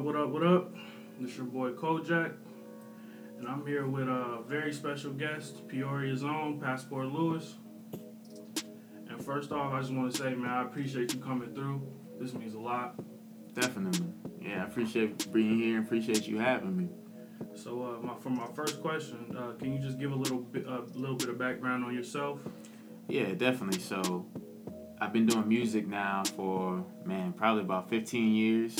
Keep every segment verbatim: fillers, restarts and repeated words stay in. up, what up, what up? This your boy Kojak, and I'm here with a very special guest, Peoria's own, Passport Lewis. And first off, I just want to say, man, I appreciate you coming through. This means a lot. Definitely. Yeah, I appreciate being here and appreciate you having me. So uh, my, for my first question, uh, can you just give a little, bit, uh, little bit of background on yourself? Yeah, definitely. So I've been doing music now for, man, probably about fifteen years.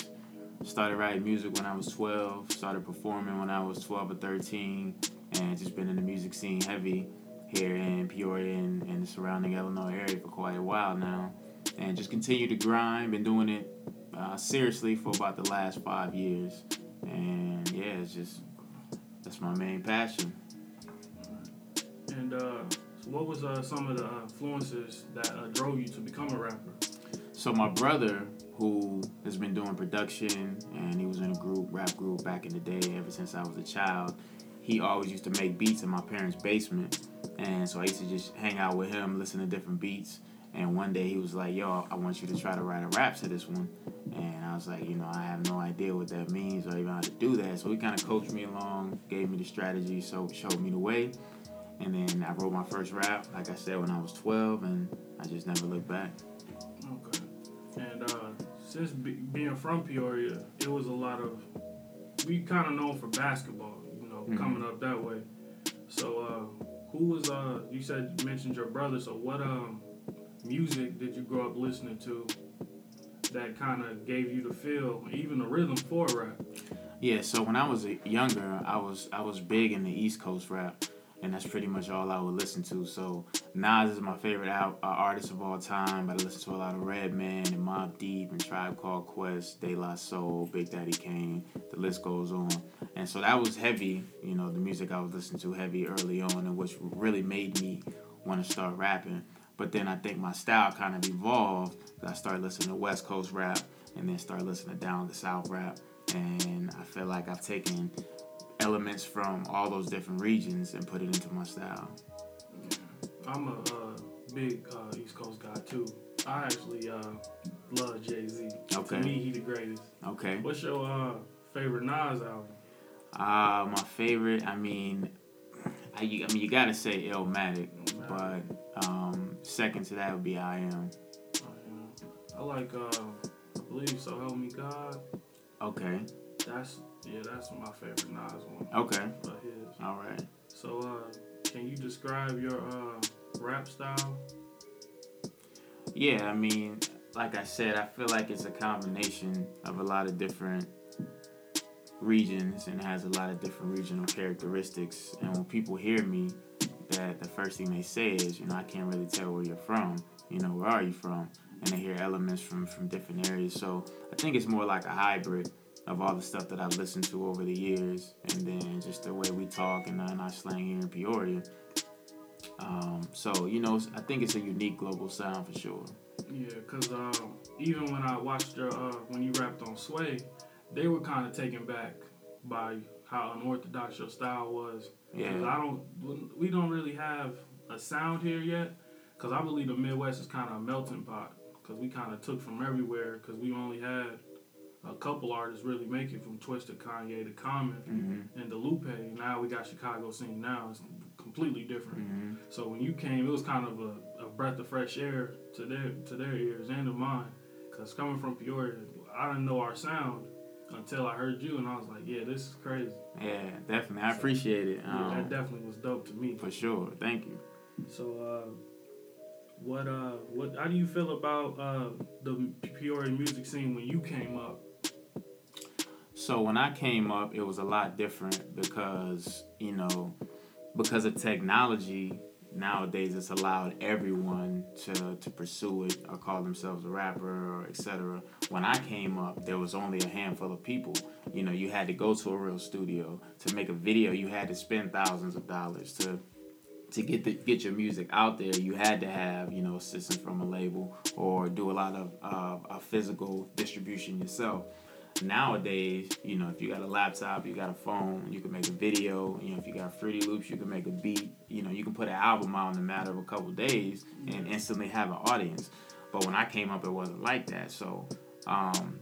Started writing music when I was twelve, started performing when I was twelve or thirteen, and just been in the music scene heavy here in Peoria and, and the surrounding Illinois area for quite a while now. And just continue to grind, been doing it uh, seriously for about the last five years. And yeah, it's just, that's my main passion. And uh, so what was uh, some of the influences that uh, drove you to become a rapper? So my brother, who has been doing production, and he was in a group, rap group back in the day ever since I was a child, he always used to make beats in my parents' basement. And so I used to just hang out with him, listen to different beats. And one day he was like, yo, I want you to try to write a rap to this one. And I was like, you know, I have no idea what that means or even how to do that. So he kind of coached me along, gave me the strategy, so showed me the way. And then I wrote my first rap, like I said, when I was twelve, and I just never looked back. Okay. And uh, since be- being from Peoria, it was a lot of, we kind of known for basketball, you know, mm-hmm. coming up that way. So uh, who was, uh, you said, you mentioned your brother, so what, um, music did you grow up listening to that kind of gave you the feel, even the rhythm for rap? Yeah, so when I was younger, I was I was big in the East Coast rap, and that's pretty much all I would listen to. So Nas is my favorite al- uh, artist of all time, but I listen to a lot of Redman and Mobb Deep and Tribe Called Quest, De La Soul, Big Daddy Kane, the list goes on. And so that was heavy, you know, the music I was listening to heavy early on, and which really made me want to start rapping. But then I think my style kind of evolved. I started listening to West Coast rap and then started listening to Down the South rap. And I feel like I've taken elements from all those different regions and put it into my style. I'm a uh, big uh, East Coast guy too. I actually uh, love Jay-Z. Okay. To me, he the greatest. Okay. What's your uh, favorite Nas album? Uh, my favorite, I mean, I, I mean, you gotta say Illmatic, Illmatic. but um, second to that would be I Am. I, I like, uh, I believe So Help Me God. Okay. That's yeah, that's my favorite Nas one. Okay. But his. All right. So, uh, can you describe your uh, rap style? Yeah, I mean, like I said, I feel like it's a combination of a lot of different regions and has a lot of different regional characteristics, and when people hear me, that the first thing they say is, you know, I can't really tell where you're from, you know, where are you from? And they hear elements from from different areas. So I think it's more like a hybrid of all the stuff that I've listened to over the years, and then just the way we talk and our slang here in Peoria. Um, so, you know, I think it's a unique global sound for sure. Yeah, because um, even when I watched your, uh, when you rapped on Sway, they were kind of taken back by how unorthodox your style was. Yeah. Because I don't, we don't really have a sound here yet, because I believe the Midwest is kind of a melting pot, because we kind of took from everywhere, because we only had a couple artists really make it, from Twista, Kanye to Common, mm-hmm. and to Lupe. Now we got Chicago scene now. It's completely different. Mm-hmm. So when you came, it was kind of a, a breath of fresh air to their to their ears and to mine, because coming from Peoria, I didn't know our sound until I heard you, and I was like, yeah, this is crazy. Yeah, definitely. I so, appreciate it. Um, yeah, that definitely was dope to me. For sure. Thank you. So, uh, what, uh, what, how do you feel about uh, the Peoria music scene when you came up? So when I came up, it was a lot different because, you know, because of technology, nowadays it's allowed everyone to, to pursue it or call themselves a rapper or et cetera. When I came up, there was only a handful of people. You know, you had to go to a real studio. To make a video, you had to spend thousands of dollars. To to get the, get your music out there, you had to have, you know, assistance from a label or do a lot of uh, a physical distribution yourself. Nowadays, you know, if you got a laptop, you got a phone, you can make a video. You know, if you got Fruity Loops, you can make a beat. You know, you can put an album out in a matter of a couple of days and instantly have an audience. But when I came up, it wasn't like that. So um,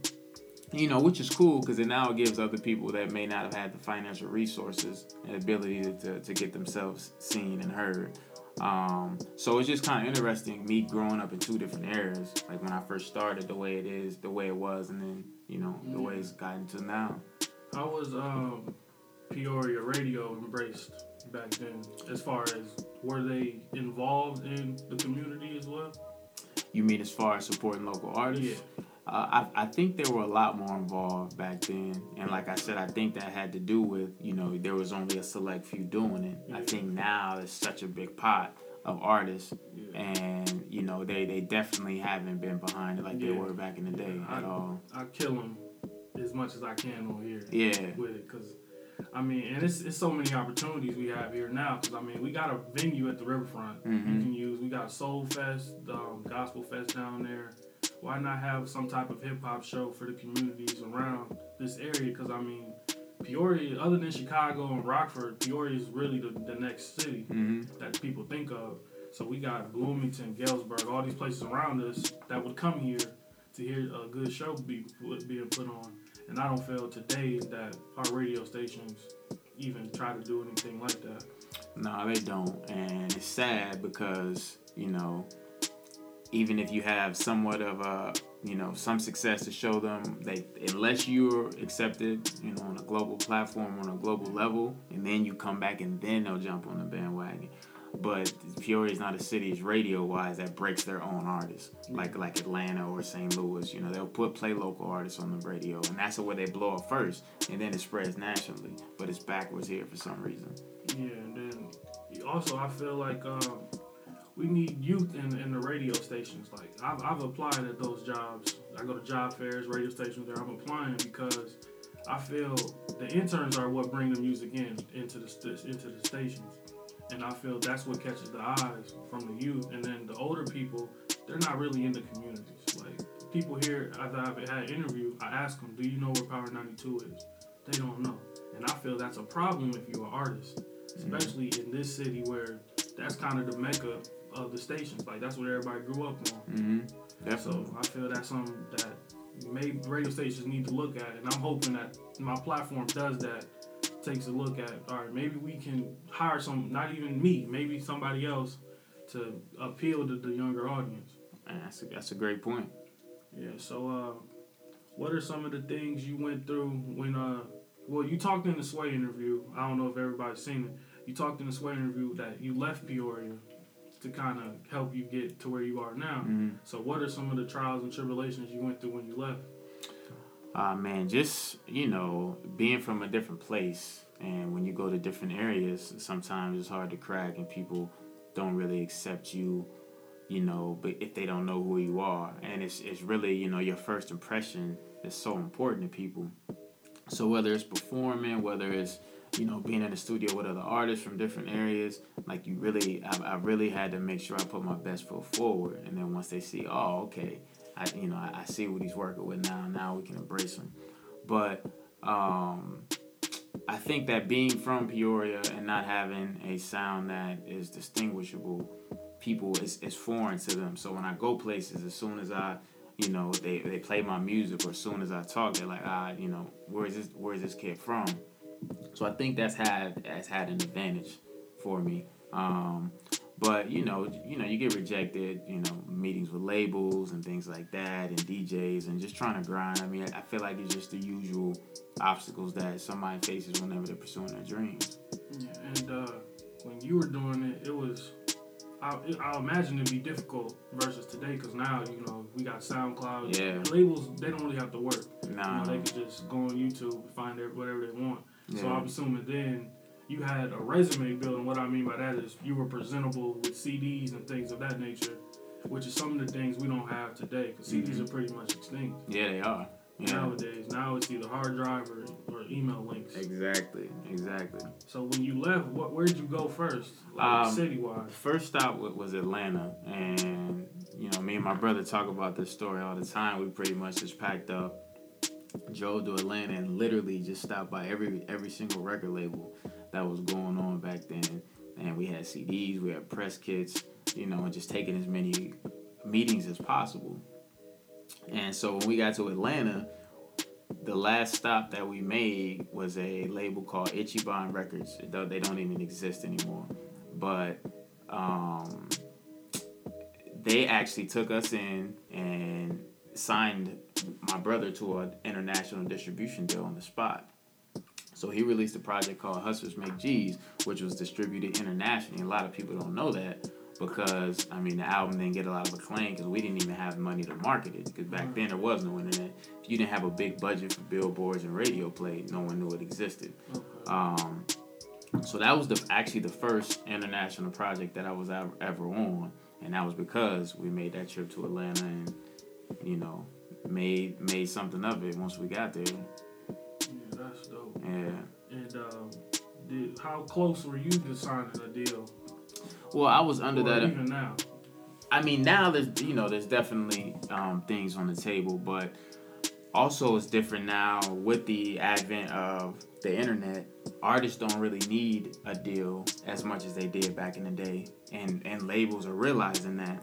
You know, which is cool because it now gives other people that may not have had the financial resources and ability to, to get themselves seen and heard. Um, so it's just kind of interesting, me growing up in two different eras, like when I first started, the way it is, the way it was, and then, you know, the way it's gotten to now. How was um, Peoria Radio embraced back then, as far as, were they involved in the community as well? You mean as far as supporting local artists? Yeah. Uh, I, I think they were a lot more involved back then. And like I said, I think that had to do with, you know, there was only a select few doing it. Yeah. I think now it's such a big pot of artists. Yeah. And, you know, they, they definitely haven't been behind it like yeah. they were back in the day yeah. at I, all. I kill them as much as I can on here yeah. with it. Because, I mean, and it's, it's so many opportunities we have here now. Because, I mean, we got a venue at the Riverfront mm-hmm. you can use. We got Soul Fest, um, Gospel Fest down there. Why not have some type of hip-hop show for the communities around this area? Because, I mean, Peoria, other than Chicago and Rockford, Peoria is really the, the next city mm-hmm. that people think of. So we got Bloomington, Galesburg, all these places around us that would come here to hear a good show be being put on. And I don't feel today that our radio stations even try to do anything like that. No, they don't. And it's sad because, you know, even if you have somewhat of a, you know, some success to show them, they unless you're accepted, you know, on a global platform, on a global level, and then you come back and then they'll jump on the bandwagon. But Peoria is not a city, it's radio-wise, that breaks their own artists, like like Atlanta or Saint Louis. You know, they'll put play local artists on the radio, and that's where they blow up first, and then it spreads nationally. But it's backwards here for some reason. Yeah, and then also I feel like um, we need youth in, in the radio stations. Like I've, I've applied at those jobs. I go to job fairs, radio stations there. I'm applying because I feel the interns are what bring the music in into the into the stations. And I feel that's what catches the eyes from the youth. And then the older people, they're not really in the communities. Like, people here, after I've had an interview, I ask them, do you know where Power ninety-two is? They don't know. And I feel that's a problem if you're an artist, especially mm-hmm. in this city where that's kind of the mecca of the stations. Like, that's what everybody grew up on. Mm-hmm. Definitely. So I feel that's something that maybe radio stations need to look at. And I'm hoping that my platform does that. Takes a look at, all right, maybe we can hire some, not even me, maybe somebody else to appeal to the younger audience. Man, that's a, that's a great point. Yeah, so uh, what are some of the things you went through when, uh, well, you talked in the Sway interview, I don't know if everybody's seen it, you talked in the Sway interview that you left Peoria to kind of help you get to where you are now. Mm-hmm. So what are some of the trials and tribulations you went through when you left? Uh, man, just, you know, being from a different place, and when you go to different areas, sometimes it's hard to crack and people don't really accept you, you know, but if they don't know who you are. And it's it's really, you know, your first impression is so important to people. So whether it's performing, whether it's, you know, being in the studio with other artists from different areas, like you really, I, I really had to make sure I put my best foot forward. And then once they see, oh, okay, I, you know, I, I see what he's working with now. Now we can embrace him. But um, I think that being from Peoria and not having a sound that is distinguishable, people, it's, it's foreign to them. So when I go places, as soon as I, you know, they, they play my music, or as soon as I talk, they're like, ah, you know, where is this, where is this kid from? So I think that's had has had an advantage for me. Um, but you know, you know, you get rejected. You know, meetings with labels and things like that, and D Js, and just trying to grind. I mean, I feel like it's just the usual obstacles that somebody faces whenever they're pursuing their dreams. Yeah, and uh, when you were doing it, it was I I imagine it'd be difficult versus today, because now you know we got SoundCloud. Yeah. Labels, they don't really have to work. Nah. You know, they can just go on YouTube, find whatever they want. Yeah. So I'm assuming then you had a resume building. What I mean by that is you were presentable with C Ds and things of that nature, which is some of the things we don't have today, because mm-hmm. C Ds are pretty much extinct. Yeah, they are. Yeah. Nowadays, now it's either hard drive or, or email links. Exactly, exactly. So when you left, what where did you go first, like um, city-wise? First stop was Atlanta, and you know me and my brother talk about this story all the time. We pretty much just packed up, drove to Atlanta, and literally just stopped by every every single record label that was going on back then. And we had C Ds, we had press kits, you know, and just taking as many meetings as possible. And so when we got to Atlanta, the last stop that we made was a label called Ichiban Records. They don't even exist anymore. But um, they actually took us in and signed my brother to an international distribution deal on the spot. So he released a project called Hustlers Make G's, which was distributed internationally. A lot of people don't know that because, I mean, the album didn't get a lot of acclaim because we didn't even have money to market it. Because back then there was no internet. If you didn't have a big budget for billboards and radio play, no one knew it existed. Okay. Um, so that was the actually the first international project that I was ever, ever on. And that was because we made that trip to Atlanta and, you know, made made something of it once we got there. Yeah, that's dope. Yeah. And um, did, how close were you to signing a deal? Well, I was under or that. Even now. I mean, now there's you know there's definitely um, things on the table, but also it's different now with the advent of the internet. Artists don't really need a deal as much as they did back in the day, and and labels are realizing that.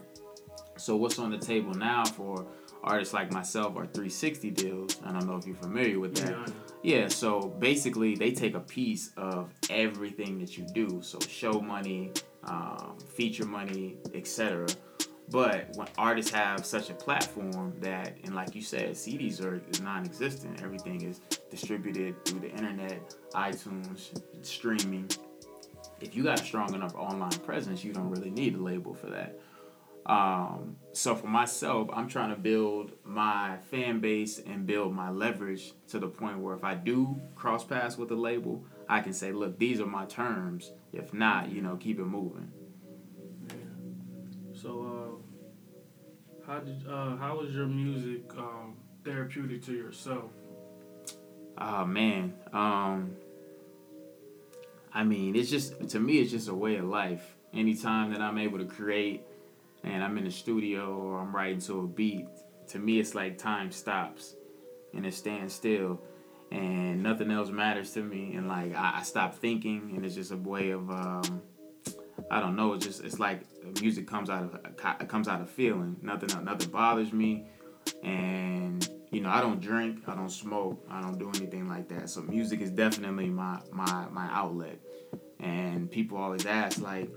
So what's on the table now for artists like myself are three sixty deals. I don't know if you're familiar with that. Yeah. yeah, so basically they take a piece of everything that you do. So show money, um, feature money, et cetera. But when artists have such a platform that, and like you said, C Ds are non-existent. Everything is distributed through the internet, iTunes, streaming. If you got a strong enough online presence, you don't really need a label for that. Um, so for myself, I'm trying to build my fan base and build my leverage to the point where if I do cross paths with a label, I can say, look, these are my terms. If not, you know, keep it moving. Yeah. So, uh, how did, uh, how was your music, um, therapeutic to yourself? Oh, man. Um, I mean, it's just, to me, it's just a way of life. Anytime that I'm able to create, and I'm in the studio or I'm writing to a beat, to me it's like time stops and it stands still and nothing else matters to me. And like I, I stop thinking, and it's just a way of um, I don't know, it's just it's like music comes out of comes out of feeling. Nothing nothing bothers me, and you know, I don't drink, I don't smoke, I don't do anything like that. So music is definitely my my, my outlet. And people always ask, like,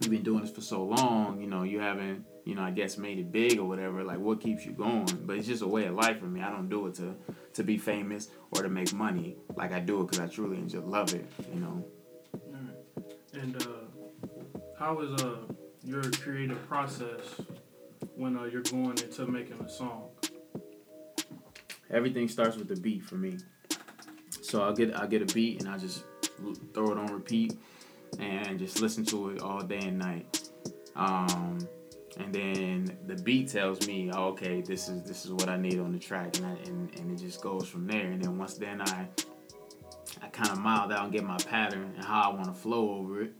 you've been doing this for so long, you know, you haven't, you know, I guess made it big or whatever. Like, what keeps you going? But it's just a way of life for me. I don't do it to, to be famous or to make money. Like, I do it because I truly enjoy, love it, you know. All right. And uh, how is uh, your creative process when uh, you're going into making a song? Everything starts with the beat for me. So I'll get, I'll get a beat and I just throw it on repeat and just listen to it all day and night. Um, and then the beat tells me, oh, okay, this is this is what I need on the track, and I, and, and it just goes from there. And then once then I I kind of mild out and get my pattern and how I want to flow over it.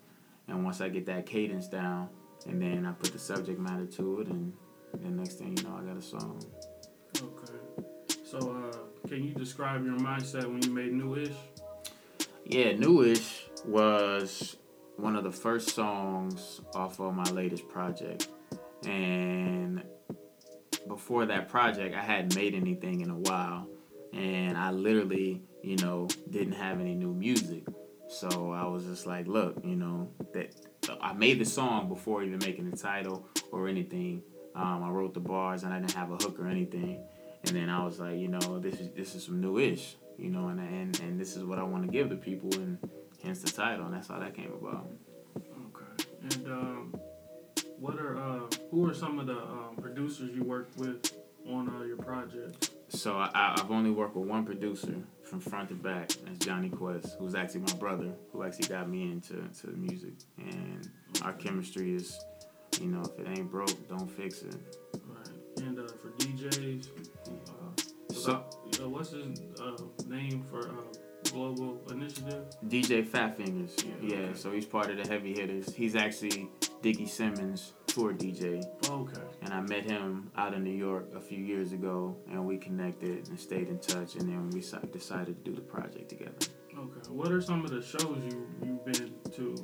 And once I get that cadence down, and then I put the subject matter to it, and then next thing you know, I got a song. Okay. So uh, can you describe your mindset when you made New-ish? Yeah, New-ish was one of the first songs off of my latest project, and before that project I hadn't made anything in a while, and I literally, you know, didn't have any new music. So I was just like, look, you know, that I made the song before even making the title or anything. um, I wrote the bars and I didn't have a hook or anything, and then I was like, you know, this is this is some new-ish, you know, and and, and this is what I want to give to people, and hence the title, and that's how that came about. Okay. And um, what are uh, who are some of the um, producers you worked with on uh, your project? So I, I've only worked with one producer from front to back. That's Johnny Quest, who's actually my brother, who actually got me into to music. And our chemistry is, you know, if it ain't broke, don't fix it. Right. And uh, for D Js, uh, so I, uh, what's his uh, name for? Uh, Global Initiative? D J Fat Fingers. Yeah, yeah, okay. So he's part of the Heavy Hitters. He's actually Dickie Simmons' tour D J. Okay. And I met him out in New York a few years ago, and we connected and stayed in touch, and then we decided to do the project together. Okay. What are some of the shows you, you've been to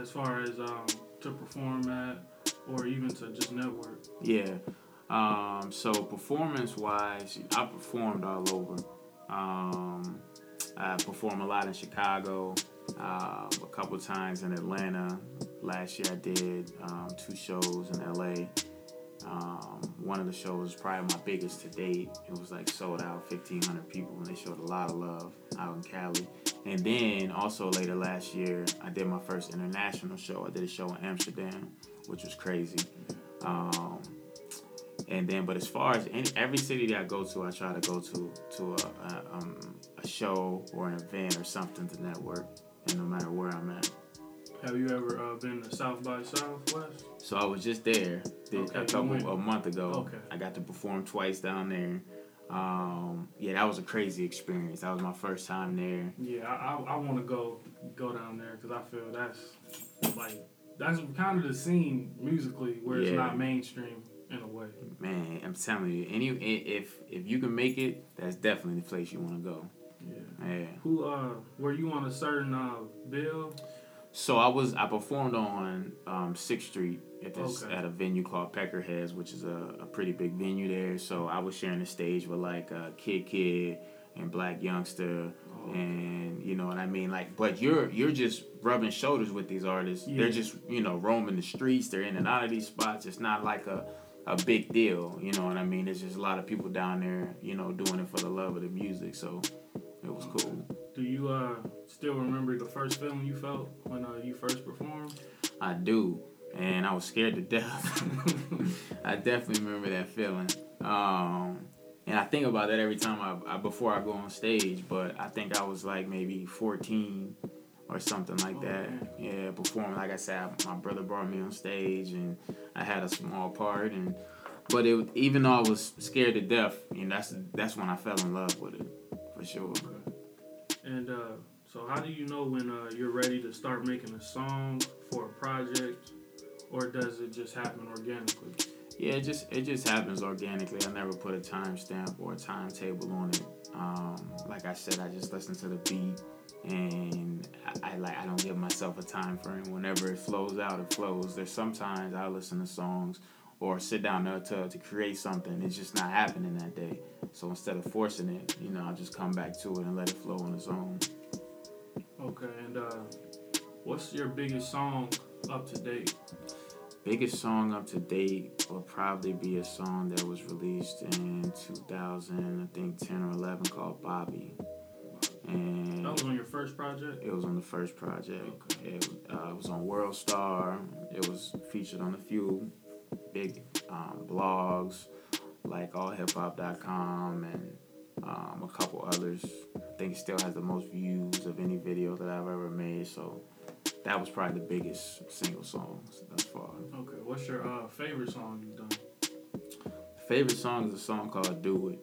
as far as um, to perform at or even to just network? Yeah. Um, so performance-wise, I performed all over. Um, I performed a lot in Chicago, uh, a couple times in Atlanta. Last year I did um, two shows in L A. Um, one of the shows was probably my biggest to date. It was like sold out, fifteen hundred people, and they showed a lot of love out in Cali. And then also later last year, I did my first international show. I did a show in Amsterdam, which was crazy. Um, and then, but as far as any, every city that I go to, I try to go to to a, a, um, a show or an event or something to network, and no matter where I'm at. Have you ever uh, been to South by Southwest? So I was just there the, okay, a couple a month ago. Okay. I got to perform twice down there. Um, yeah, that was a crazy experience. That was my first time there. Yeah, I I, I want to go go down there because I feel that's like that's kind of the scene musically where yeah. It's not mainstream in a way. Man, I'm telling you, any if if you can make it, that's definitely the place you want to go. Yeah. Yeah. Who uh were you on a certain uh bill? So I was I performed on um, sixth street at this okay. at a venue called Peckerheads, which is a, a pretty big venue there. So I was sharing the stage with like uh, Kid Kid and Black Youngster, oh, okay. and you know what I mean. Like, but you're you're just rubbing shoulders with these artists. Yeah. They're just you know roaming the streets. They're in and out of these spots. It's not like a a big deal. You know what I mean? There's just a lot of people down there, you know, doing it for the love of the music. So it was cool. Do you uh, still remember the first feeling you felt when uh, you first performed? I do, and I was scared to death. I definitely remember that feeling, um, and I think about that every time I, I before I go on stage. But I think I was like maybe fourteen or something like oh, that. Man. Yeah, performing. Like I said, I, my brother brought me on stage, and I had a small part. And but it, even though I was scared to death, you know, that's that's when I fell in love with it for sure. Okay. And uh, so how do you know when uh, you're ready to start making a song for a project, or does it just happen organically? Yeah, it just it just happens organically. I never put a timestamp or a timetable on it. Um, like I said, I just listen to the beat, and I, I like I don't give myself a time frame. Whenever it flows out, it flows. There's sometimes I listen to songs or sit down there to, to create something. It's just not happening that day. So instead of forcing it, you know, I'll just come back to it and let it flow on its own. Okay, and uh, what's your biggest song up to date? Biggest song up to date will probably be a song that was released in two thousand, I think ten or eleven, called Bobby. And that was on your first project? It was on the first project. Okay. It, uh, it was on World Star. It was featured on a few big um, blogs like all hip hop dot com and um, a couple others. I think it still has the most views of any video that I've ever made. So that was probably the biggest single song thus far. Okay, what's your uh, favorite song you've done? Favorite song is a song called Do It.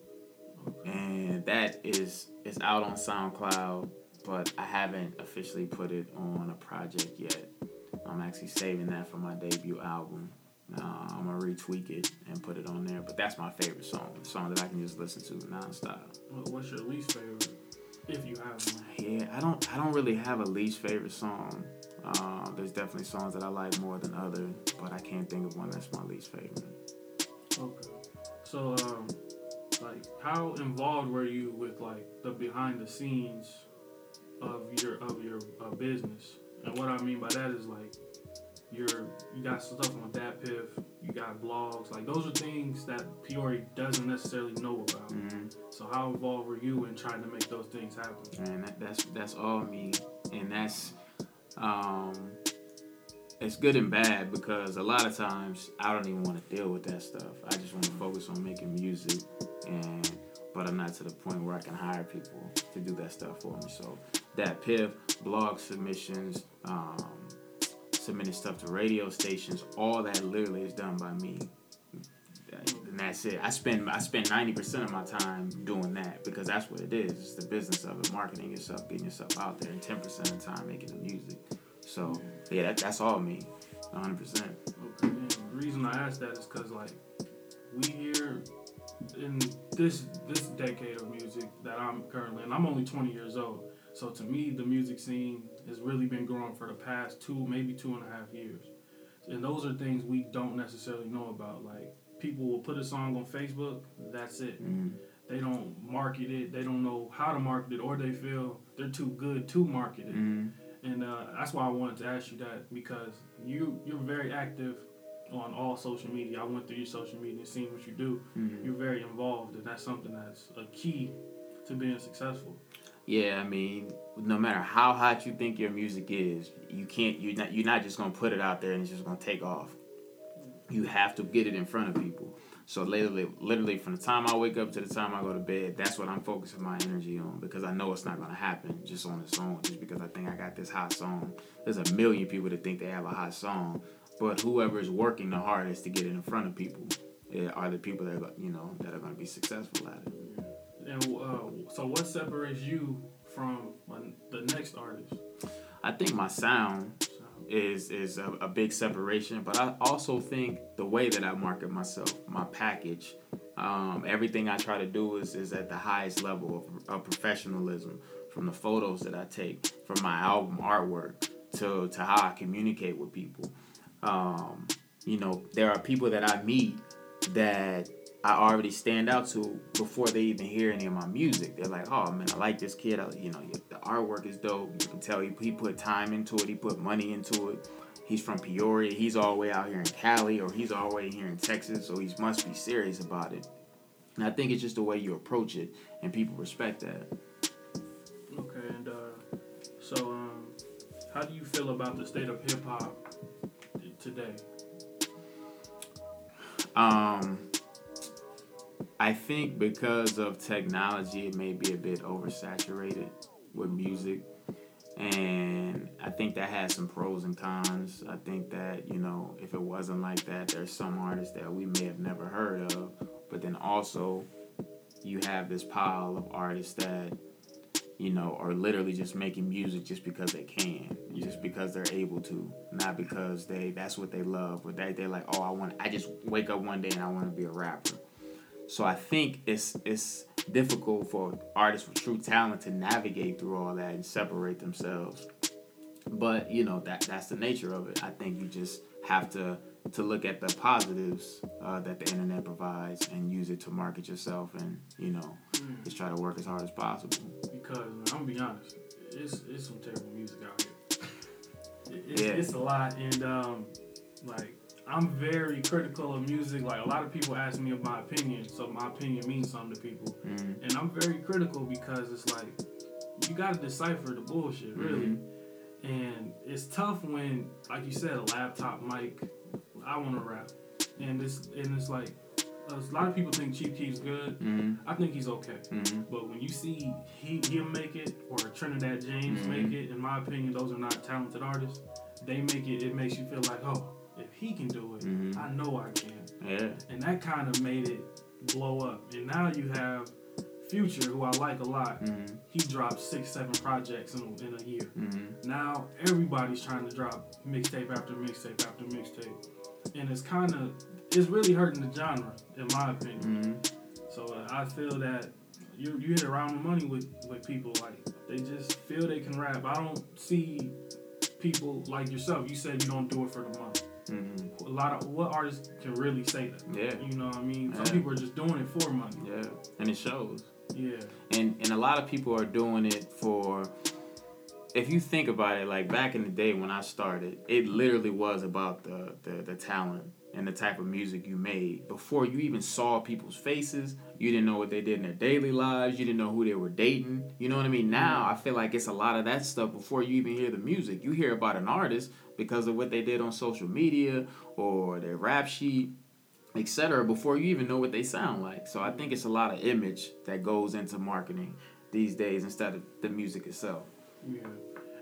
Okay. And that is it's out on SoundCloud, but I haven't officially put it on a project yet. I'm actually saving that for my debut album. Uh, I'm going to retweak it and put it on there. But that's my favorite song. A song that I can just listen to nonstop. What's your least favorite, if you have one? Yeah, I don't I don't really have a least favorite song. Uh, there's definitely songs that I like more than others, but I can't think of one that's my least favorite. Okay. So, um, like, how involved were you with, like, the behind-the-scenes of your, of your uh, business? And what I mean by that is, like, You're, you got stuff on DatPiff, you got blogs. Like, those are things that Peoria doesn't necessarily know about. Mm-hmm. So how involved were you in trying to make those things happen? Man, that, that's that's all me. And that's, um, it's good and bad because a lot of times I don't even want to deal with that stuff. I just want to focus on making music, and but I'm not to the point where I can hire people to do that stuff for me. So DatPiff, blog submissions, um, submitting stuff to radio stations, all that literally is done by me. And that's it. I spend I spend ninety percent of my time doing that because that's what it is. It's the business of it, marketing yourself, getting yourself out there, and ten percent of the time making the music. So, yeah, that, that's all me, one hundred percent. Okay, and the reason I ask that is because, like, we here in this this decade of music that I'm currently in, I'm only twenty years old. So to me, the music scene has really been growing for the past two, maybe two and a half years. And those are things we don't necessarily know about, like people will put a song on Facebook, that's it. Mm-hmm. They don't market it. They don't know how to market it, or they feel they're too good to market it. Mm-hmm. And uh, that's why I wanted to ask you that, because you, you're very active on all social media. I went through your social media and seen what you do. Mm-hmm. You're very involved, and that's something that's a key to being successful. Yeah, I mean, no matter how hot you think your music is, you can't. You're not. You're not just gonna put it out there and it's just gonna take off. You have to get it in front of people. So literally, literally from the time I wake up to the time I go to bed, that's what I'm focusing my energy on, because I know it's not gonna happen just on its own. Just because I think I got this hot song, there's a million people that think they have a hot song, but whoever is working the hardest to get it in front of people are the people that are, you know, that are gonna be successful at it. And uh, so, what separates you from the next artist? I think my sound is is a, a big separation, but I also think the way that I market myself, my package, um, everything I try to do is, is at the highest level of, of professionalism, from the photos that I take, from my album artwork, to, to how I communicate with people. Um, you know, there are people that I meet that I already stand out to before they even hear any of my music. They're like, oh man, I like this kid. I, you know, the artwork is dope. You can tell he, he put time into it. He put money into it. He's from Peoria. He's all the way out here in Cali, or he's all the way here in Texas. So he must be serious about it. And I think it's just the way you approach it, and people respect that. Okay, and uh, so um, how do you feel about the state of hip hop today? Um. I think because of technology, it may be a bit oversaturated with music. And I think that has some pros and cons. I think that, you know, if it wasn't like that, there's some artists that we may have never heard of. But then also, you have this pile of artists that, you know, are literally just making music just because they can, just because they're able to, not because they that's what they love. But they, they're like, oh, I want, I just wake up one day and I want to be a rapper. So I think it's it's difficult for artists with true talent to navigate through all that and separate themselves. But, you know, that that's the nature of it. I think you just have to, to look at the positives uh, that the internet provides and use it to market yourself, and, you know, mm. just try to work as hard as possible. Because, man, I'm going to be honest, it's, it's some terrible music out here. It, it's, yeah. it's a lot, and, um, like, I'm very critical of music. Like, a lot of people ask me of my opinion, so my opinion means something to people. Mm-hmm. And I'm very critical, because it's like, you gotta decipher the bullshit, really. Mm-hmm. And it's tough when, like you said, a laptop mic, I wanna rap. And it's, and it's like, a lot of people think Chief Keef's good. Mm-hmm. I think he's okay. Mm-hmm. But when you see he, he'll make it, or Trinidad James mm-hmm. make it, in my opinion, those are not talented artists. They make it, it makes you feel like, oh, if he can do it, mm-hmm. I know I can. Yeah. And that kind of made it blow up. And now you have Future, who I like a lot. Mm-hmm. He dropped six, seven projects in, in a year. Mm-hmm. Now everybody's trying to drop mixtape after mixtape after mixtape. And it's kind of, it's really hurting the genre, in my opinion. Mm-hmm. So uh, I feel that you you hit around the money with, with people. Like, they just feel they can rap. I don't see people like yourself. You said you don't do it for the money. Mm-hmm. A lot of what artists can really say that. Yeah, you know what I mean. Some yeah. people are just doing it for money. Yeah, and it shows. Yeah, and and a lot of people are doing it for. If you think about it, like back in the day when I started, it literally was about the the, the talent and the type of music you made. Before you even saw people's faces, you didn't know what they did in their daily lives. You didn't know who they were dating. You know what I mean? Now, I feel like it's a lot of that stuff before you even hear the music. You hear about an artist because of what they did on social media or their rap sheet, et cetera, before you even know what they sound like. So I think it's a lot of image that goes into marketing these days instead of the music itself. Yeah,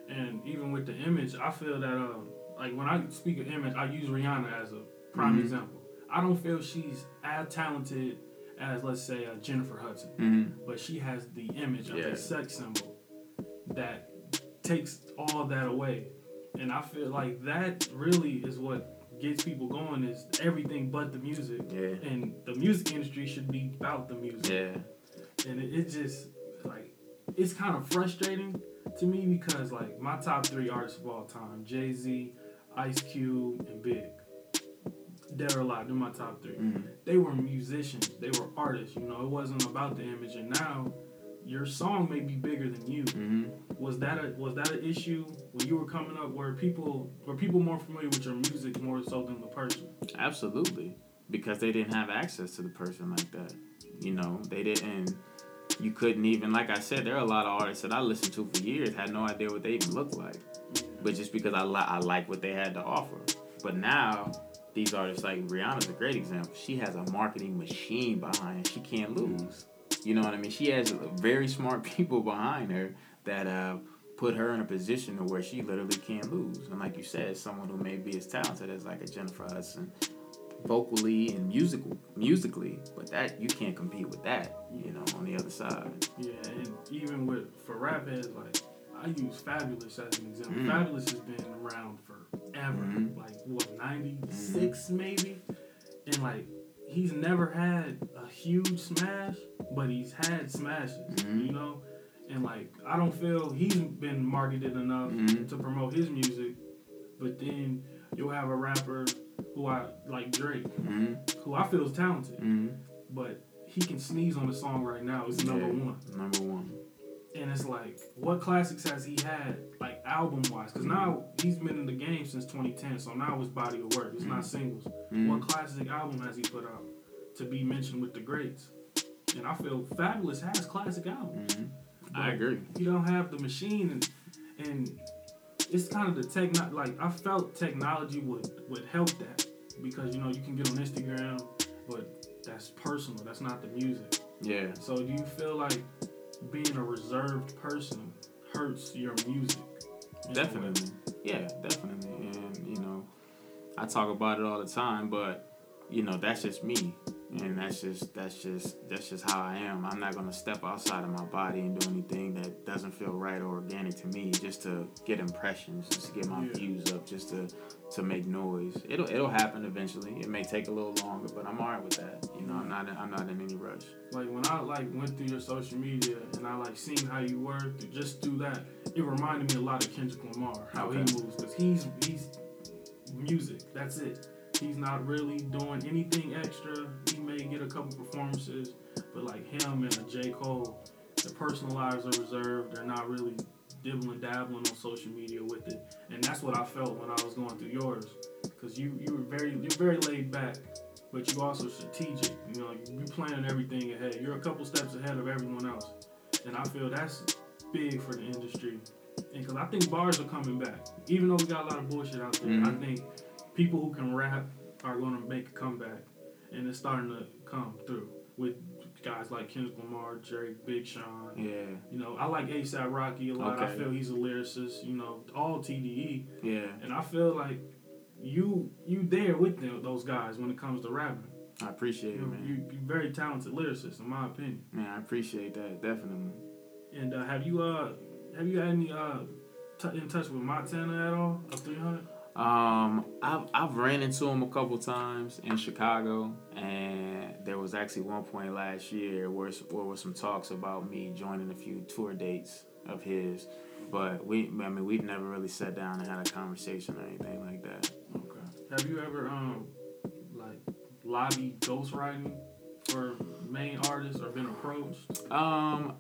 and even with the image, I feel that, um, like, when I speak of image, I use Rihanna as a prime mm-hmm. example. I don't feel she's as talented as, let's say, uh, Jennifer Hudson, mm-hmm. but she has the image of yeah. a sex symbol that takes all that away. And I feel like that really is what gets people going, is everything but the music. Yeah. And the music industry should be about the music. Yeah. And it, it just, like, it's kind of frustrating to me, because, like, my top three artists of all time, Jay-Z, Ice Cube, and Big. Dead or Alive, they're my top three. Mm. They were musicians. They were artists. You know, it wasn't about the image. And now, your song may be bigger than you. Mm-hmm. Was that a was that an issue when you were coming up? Were people were people more familiar with your music more so than the person? Absolutely, because they didn't have access to the person like that. You know, they didn't. You couldn't even, like I said, there are a lot of artists that I listened to for years, had no idea what they even looked like, but just because I li- I like what they had to offer. But now, these artists, like Rihanna's a great example. She has a marketing machine behind her. She can't lose. You know what I mean? She has very smart people behind her that uh, put her in a position to where she literally can't lose. And like you said, someone who may be as talented as like a Jennifer Hudson, vocally and musical, musically, but that you can't compete with that, you know, on the other side. Yeah, and even with for rap heads, like I use Fabolous as an example. Mm. Fabolous has been around forever, mm. like what ninety-six mm. maybe, and like he's never had a huge smash, but he's had smashes, mm. you know, and like I don't feel he's been marketed enough mm. to promote his music, but then you'll have a rapper who I like Drake, mm-hmm. who I feel is talented, mm-hmm. but he can sneeze on a song right now. It's number yeah, one. Number one. And it's like, what classics has he had, like album wise? Because mm-hmm. now he's been in the game since twenty ten, so now it's body of work. It's mm-hmm. not singles. Mm-hmm. What classic album has he put out to be mentioned with the greats? And I feel Fabolous has classic albums. Mm-hmm. I agree. You don't have the machine and. and It's kind of the techno, like I felt technology would, would help that because you know you can get on Instagram, but that's personal. That's not the music. Yeah. So do you feel like being a reserved person hurts your music? Definitely. Yeah, definitely. And you know, I talk about it all the time, but you know that's just me, and that's just that's just that's just how I am. I'm not gonna step outside of my body and do anything that doesn't feel right or organic to me just to get impressions, just to get my yeah. views up, just to to make noise. It'll it'll happen eventually. It may take a little longer, but I'm alright with that. You know, I'm not in, I'm not in any rush. Like when I like went through your social media and I like seen how you were just through that, it reminded me a lot of Kendrick Lamar, how okay. he moves, because he's he's music. That's it. He's not really doing anything extra. He may get a couple performances, but like him and a J. Cole, their personal lives are reserved. They're not really dibbling, dabbling on social media with it. And that's what I felt when I was going through yours, because you you were very you're very laid back, but you also strategic. You know, you planning everything ahead. You're a couple steps ahead of everyone else, and I feel that's big for the industry. And because I think bars are coming back, even though we got a lot of bullshit out there. Mm-hmm. I think people who can rap are going to make a comeback, and it's starting to come through with guys like Kendrick Lamar, Drake, Big Sean. Yeah. You know, I like ASAP Rocky a lot. Okay. I feel he's a lyricist, you know, all T D E. Yeah. And I feel like you you there with them, those guys when it comes to rapping. I appreciate you, it, man. You, you're very talented lyricist, in my opinion. Man, I appreciate that, definitely. And uh, have you uh have you had any uh t- in touch with Montana at all, up three hundred? Um, I've, I've ran into him a couple times in Chicago, and there was actually one point last year where there were some talks about me joining a few tour dates of his, but we, I mean, we've never really sat down and had a conversation or anything like that. Okay. Have you ever, um, like, lobbied ghostwriting for main artists or been approached? Um,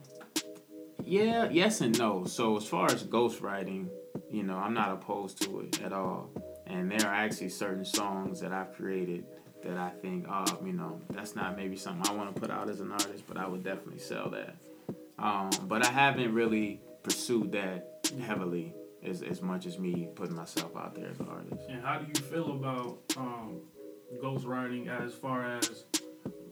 yeah, yes and no. So as far as ghostwriting, you know, I'm not opposed to it at all. And there are actually certain songs that I've created that I think, oh, you know, that's not maybe something I want to put out as an artist, but I would definitely sell that. Um, but I haven't really pursued that heavily as as much as me putting myself out there as an artist. And how do you feel about um, ghostwriting as far as,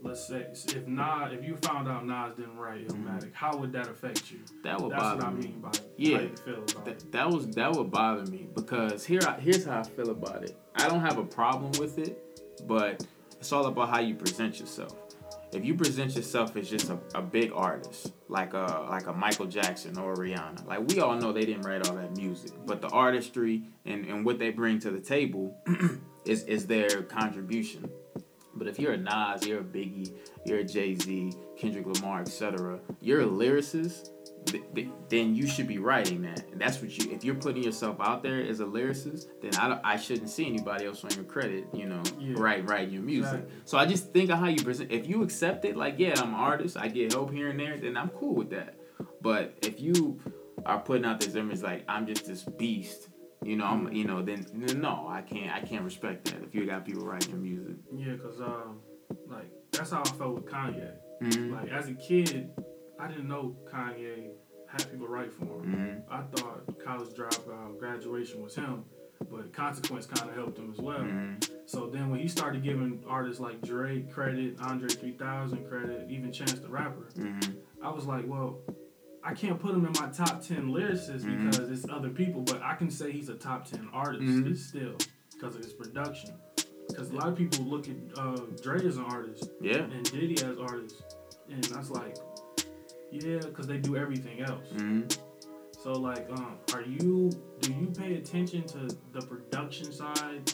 let's say, if Nas, if you found out Nas didn't write Illmatic, mm-hmm. how would that affect you? That would That's bother what I mean me. By yeah, how you feel about Th- it. That was that would bother me because here I, here's how I feel about it. I don't have a problem with it, but it's all about how you present yourself. If you present yourself as just a, a big artist, like a like a Michael Jackson or a Rihanna, like we all know they didn't write all that music, but the artistry and, and what they bring to the table is is their contribution. But if you're a Nas, you're a Biggie, you're a Jay-Z, Kendrick Lamar, et cetera, you're a lyricist, th- th- then you should be writing that. And that's what you, if you're putting yourself out there as a lyricist, then I, don't, I shouldn't see anybody else on your credit, you know, yeah. write, writing your music. Right. So I just think of how you present. If you accept it, like, yeah, I'm an artist, I get help here and there, then I'm cool with that. But if you are putting out this image like, I'm just this beast, you know, I'm, you know, then no, I can't, I can't respect that if you got people writing your music. Yeah, because, um, like, that's how I felt with Kanye. Mm-hmm. Like, as a kid, I didn't know Kanye had people write for him. Mm-hmm. I thought College Dropout, Graduation was him, but Consequence kind of helped him as well. Mm-hmm. So then when he started giving artists like Dre credit, Andre three thousand credit, even Chance the Rapper, mm-hmm. I was like, well, I can't put him in my top ten lyricists mm-hmm. because it's other people, but I can say he's a top ten artist mm-hmm. still because of his production. Because a lot of people look at uh, Dre as an artist yeah. and Diddy as artists. And that's like, yeah, because they do everything else. Mm-hmm. So, like, um, are you, do you pay attention to the production side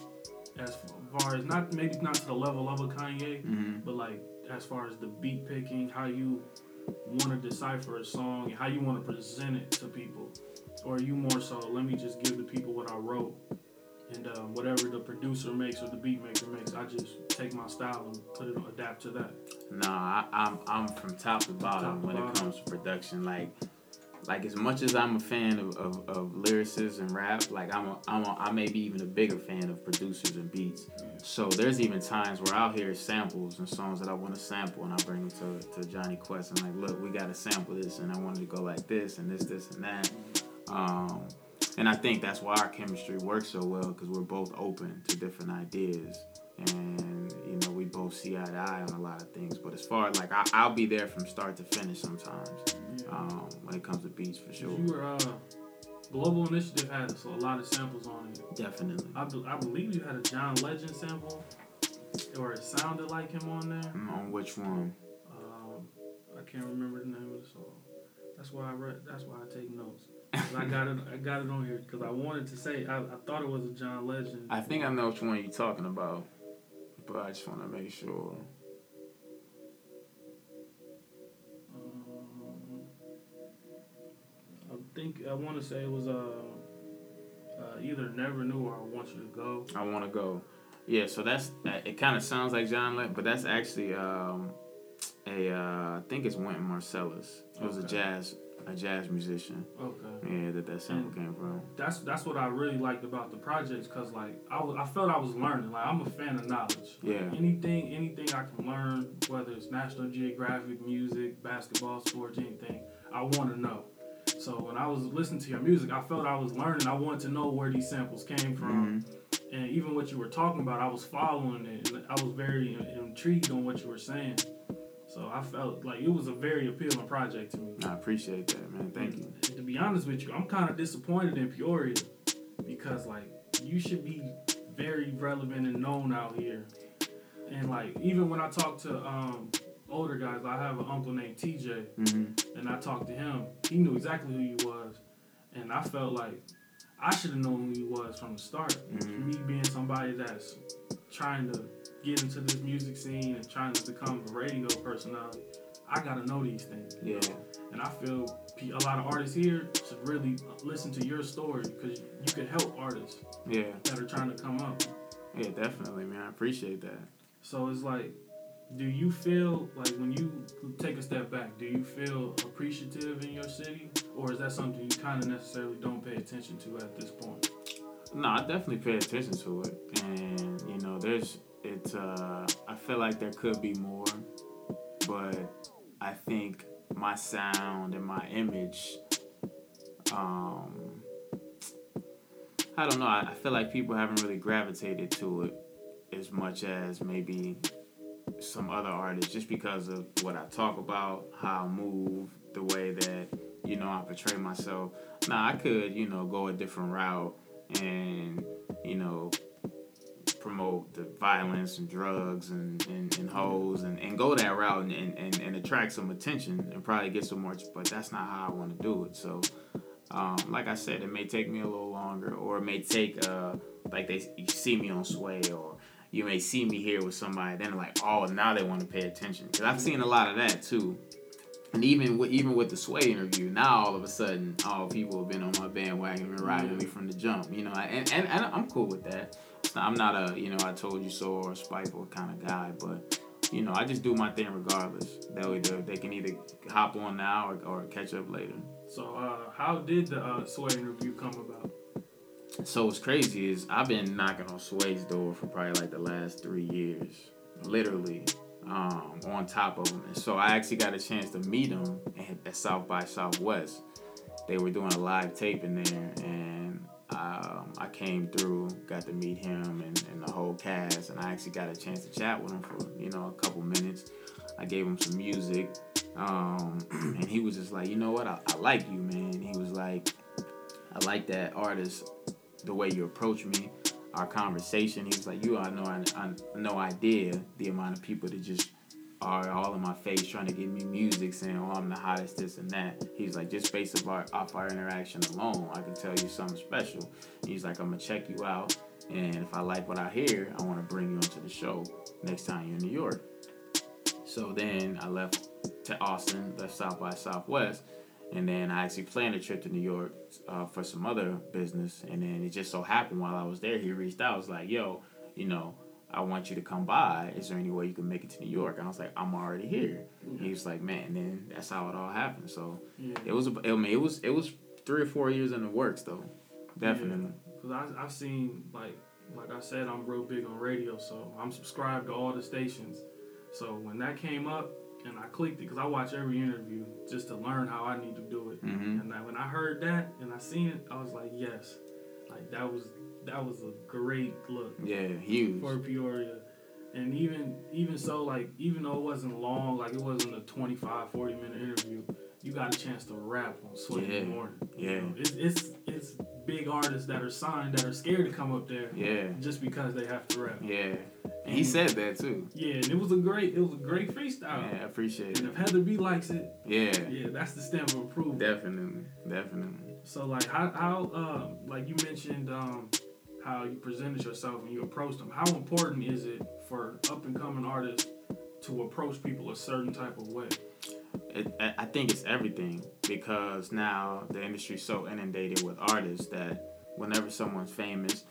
as far as, not maybe not to the level of a Kanye, mm-hmm. but, like, as far as the beat picking, how you want to decipher a song, and how you want to present it to people? Or are you more so, let me just give the people what I wrote? And uh, whatever the producer makes or the beat maker makes, I just take my style and put it on, adapt to that. Nah, I, I'm I'm from top to bottom top when bottom. It comes to production. Like, like as much as I'm a fan of, of, of lyricists and rap, like I'm a, I'm a, I may be even a bigger fan of producers and beats. Yeah. So there's even times where I'll hear samples and songs that I want to sample, and I bring them to to Johnny Quest and like, look, we gotta sample this, and I wanted to go like this and this, this and that. Um, And I think that's why our chemistry works so well, because we're both open to different ideas. And, you know, we both see eye to eye on a lot of things. But as far as, like, I, I'll be there from start to finish sometimes yeah. um, when it comes to beats, for sure. You were, uh, Global Initiative had a lot of samples on it. Definitely. I, be- I believe you had a John Legend sample, or it sounded like him on there. Mm, on which one? Um, I can't remember the name of the song. That's why I read, that's why I take notes. I got it. I got it on here because I wanted to say I, I thought it was a John Legend. I think I know which one you're talking about, but I just want to make sure. Um, I think I want to say it was uh, uh, either Never Knew or I Want You to Go. I Want to Go. Yeah. So that's it. Kind of sounds like John Legend, but that's actually um, a uh, I think it's Wynton Marcellus. It was okay. a jazz. A jazz musician. Okay. Yeah, that that sample and came from. That's that's what I really liked about the projects, cause like I was, I felt I was learning. Like I'm a fan of knowledge. Like, yeah. Anything anything I can learn, whether it's National Geographic, music, basketball, sports, anything, I want to know. So when I was listening to your music, I felt I was learning. I wanted to know where these samples came from, mm-hmm. and even what you were talking about, I was following it. And I was very intrigued on what you were saying. So I felt like it was a very appealing project to me. I appreciate that, man. Thank and, you. And to be honest with you, I'm kind of disappointed in Peoria because, like, you should be very relevant and known out here. And, like, even when I talk to um, older guys, I have an uncle named T J, mm-hmm. and I talked to him. He knew exactly who you was, and I felt like I should have known who you was from the start. Mm-hmm. Me being somebody that's trying to get into this music scene and trying to become a radio personality, I gotta know these things. Yeah. Know? And I feel a lot of artists here should really listen to your story because you could help artists. Yeah. That are trying to come up. Yeah, definitely, man. I appreciate that. So it's like, do you feel like when you take a step back, do you feel appreciative in your city, or is that something you kind of necessarily don't pay attention to at this point? No, I definitely pay attention to it, and you know, there's. It's, uh, I feel like there could be more, but I think my sound and my image, um, I don't know, I, I feel like people haven't really gravitated to it as much as maybe some other artists, just because of what I talk about, how I move, the way that, you know, I portray myself. Now, I could, you know, go a different route and, you know, promote the violence and drugs and, and, and hoes and, and go that route and, and, and attract some attention and probably get some more, but that's not how I want to do it. So, um, like I said, it may take me a little longer, or it may take, uh, like they you see me on Sway, or you may see me here with somebody, then they're like, oh, now they want to pay attention. Because I've seen a lot of that too. And even with, even with the Sway interview, now all of a sudden, all people have been on my bandwagon and riding mm-hmm. me from the jump, you know, and, and, and I'm cool with that. Not, I'm not a, you know, I told you so or spiteful kind of guy, but, you know, I just do my thing regardless. That way they can either hop on now or, or catch up later. So uh, how did the uh, Sway interview come about? So what's crazy is I've been knocking on Sway's door for probably like the last three years, literally. Um, on top of him, and so I actually got a chance to meet him at South by Southwest. They were doing a live tape in there, and um, I came through, got to meet him and, and the whole cast, and I actually got a chance to chat with him for, you know, a couple minutes. I gave him some music, um, and he was just like, you know what, I, I like you, man. He was like, I like that artist, the way you approach me. Our conversation, he was like, you all know, I, I no idea the amount of people that just are all in my face trying to give me music, saying, oh, I'm the hottest, this and that. He's like, just based off our, off our interaction alone, I can tell you something special. And he's like, I'm going to check you out, and if I like what I hear, I want to bring you onto the show next time you're in New York. So then I left to Austin, left South by Southwest, and then I actually planned a trip to New York uh, for some other business. And then it just so happened while I was there, he reached out. I was like, yo, you know, I want you to come by. Is there any way you can make it to New York? And I was like, I'm already here. And he was like, man, and then that's how it all happened. So yeah. it was, I mean, it was, it was three or four years in the works though. Definitely. Because yeah. I, I've seen, like, like I said, I'm real big on radio. So I'm subscribed to all the stations. So when that came up, and I clicked it because I watch every interview just to learn how I need to do it. Mm-hmm. And I, when I heard that and I seen it, I was like, yes, like that was that was a great look. Yeah, huge for Peoria. And even even so, like even though it wasn't long, like it wasn't a twenty-five, forty minute interview, you got a chance to rap on Sway yeah. in the morning. Yeah, you know, it's it's it's big artists that are signed that are scared to come up there. Yeah, just because they have to rap. Yeah. And he said that too. Yeah, and it was a great, it was a great freestyle. Yeah, I appreciate it. And if Heather B likes it, yeah, yeah, that's the stamp of approval. Definitely, definitely. So like, how, how, uh, like you mentioned, um, how you presented yourself and you approached them. How important is it for up and coming artists to approach people a certain type of way? It, I think it's everything, because now the industry's so inundated with artists that whenever someone's famous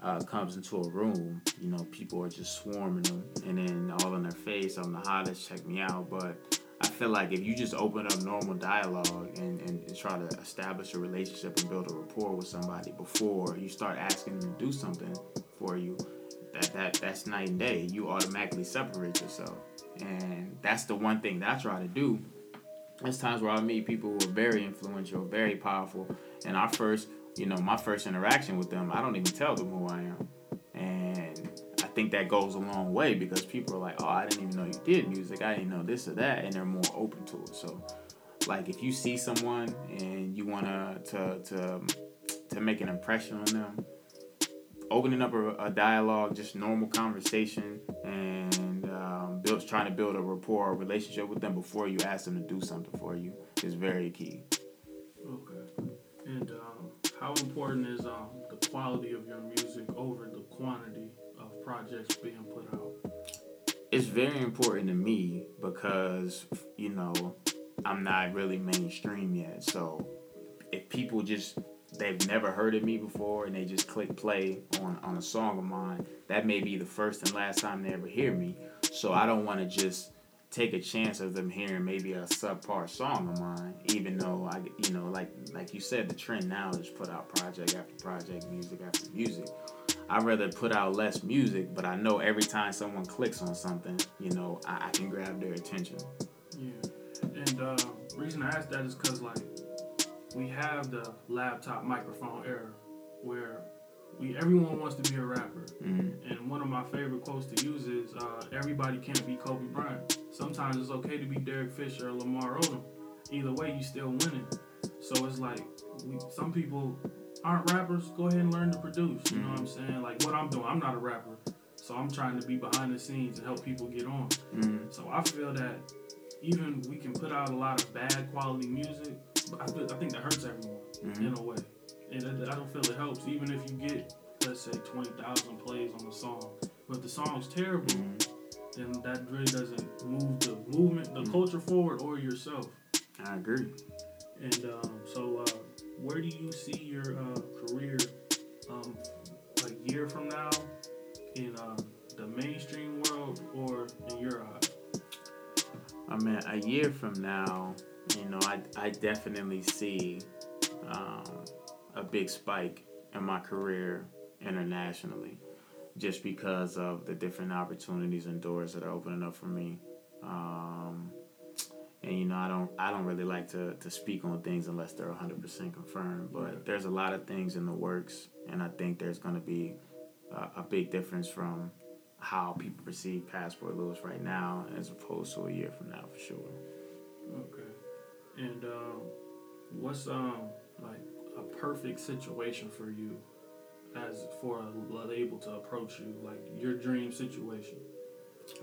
Uh, comes into a room, you know, people are just swarming them, and then all in their face, I'm the hottest, check me out. But I feel like if you just open up normal dialogue and, and, and try to establish a relationship and build a rapport with somebody before you start asking them to do something for you, that, that that's night and day. You automatically separate yourself. And that's the one thing that I try to do. There's times where I meet people who are very influential, very powerful, and our first You know, my first interaction with them, I don't even tell them who I am. And I think that goes a long way, because people are like, oh, I didn't even know you did music. I didn't know this or that. And they're more open to it. So, like, if you see someone and you want to to to make an impression on them, opening up a, a dialogue, just normal conversation, and um, build, trying to build a rapport or relationship with them before you ask them to do something for you is very key. Okay. And, um, how important is um, the quality of your music over the quantity of projects being put out? It's very important to me because, you know, I'm not really mainstream yet. So if people just, they've never heard of me before and they just click play on, on a song of mine, that may be the first and last time they ever hear me. So I don't want to just take a chance of them hearing maybe a subpar song of mine, even though I, you know, like like you said, the trend now is put out project after project, music after music. I'd rather put out less music, but I know every time someone clicks on something, you know, I, I can grab their attention. Yeah, and uh, the reason I ask that is because, like, we have the laptop microphone era where we everyone wants to be a rapper. Mm-hmm. And one of my favorite quotes to use is, uh, everybody can't be Kobe Bryant. Sometimes it's okay to be Derek Fisher or Lamar Odom. Either way, you still winning. So it's like, we, some people aren't rappers. Go ahead and learn to produce. You know what I'm saying? Like what I'm doing, I'm not a rapper. So I'm trying to be behind the scenes and help people get on. Mm-hmm. So I feel that even we can put out a lot of bad quality music, but I, feel, I think that hurts everyone mm-hmm. in a way. And I don't feel it helps, even if you get, let's say, twenty thousand plays on a song. But the song's terrible. Mm-hmm. then that really doesn't move the movement, the mm. culture forward or yourself. I agree. And um, so uh, where do you see your uh, career um, a year from now in uh, the mainstream world or in your eyes? I mean, a year from now, you know, I, I definitely see um, a big spike in my career internationally, just because of the different opportunities and doors that are opening up for me. Um, and, you know, I don't I don't really like to, to speak on things unless they're one hundred percent confirmed. But yeah. There's a lot of things in the works, and I think there's going to be a, a big difference from how people perceive Passport Lewis right now as opposed to a year from now, for sure. Okay. And um, what's, um like, a perfect situation for you as for a label to approach you, like your dream situation?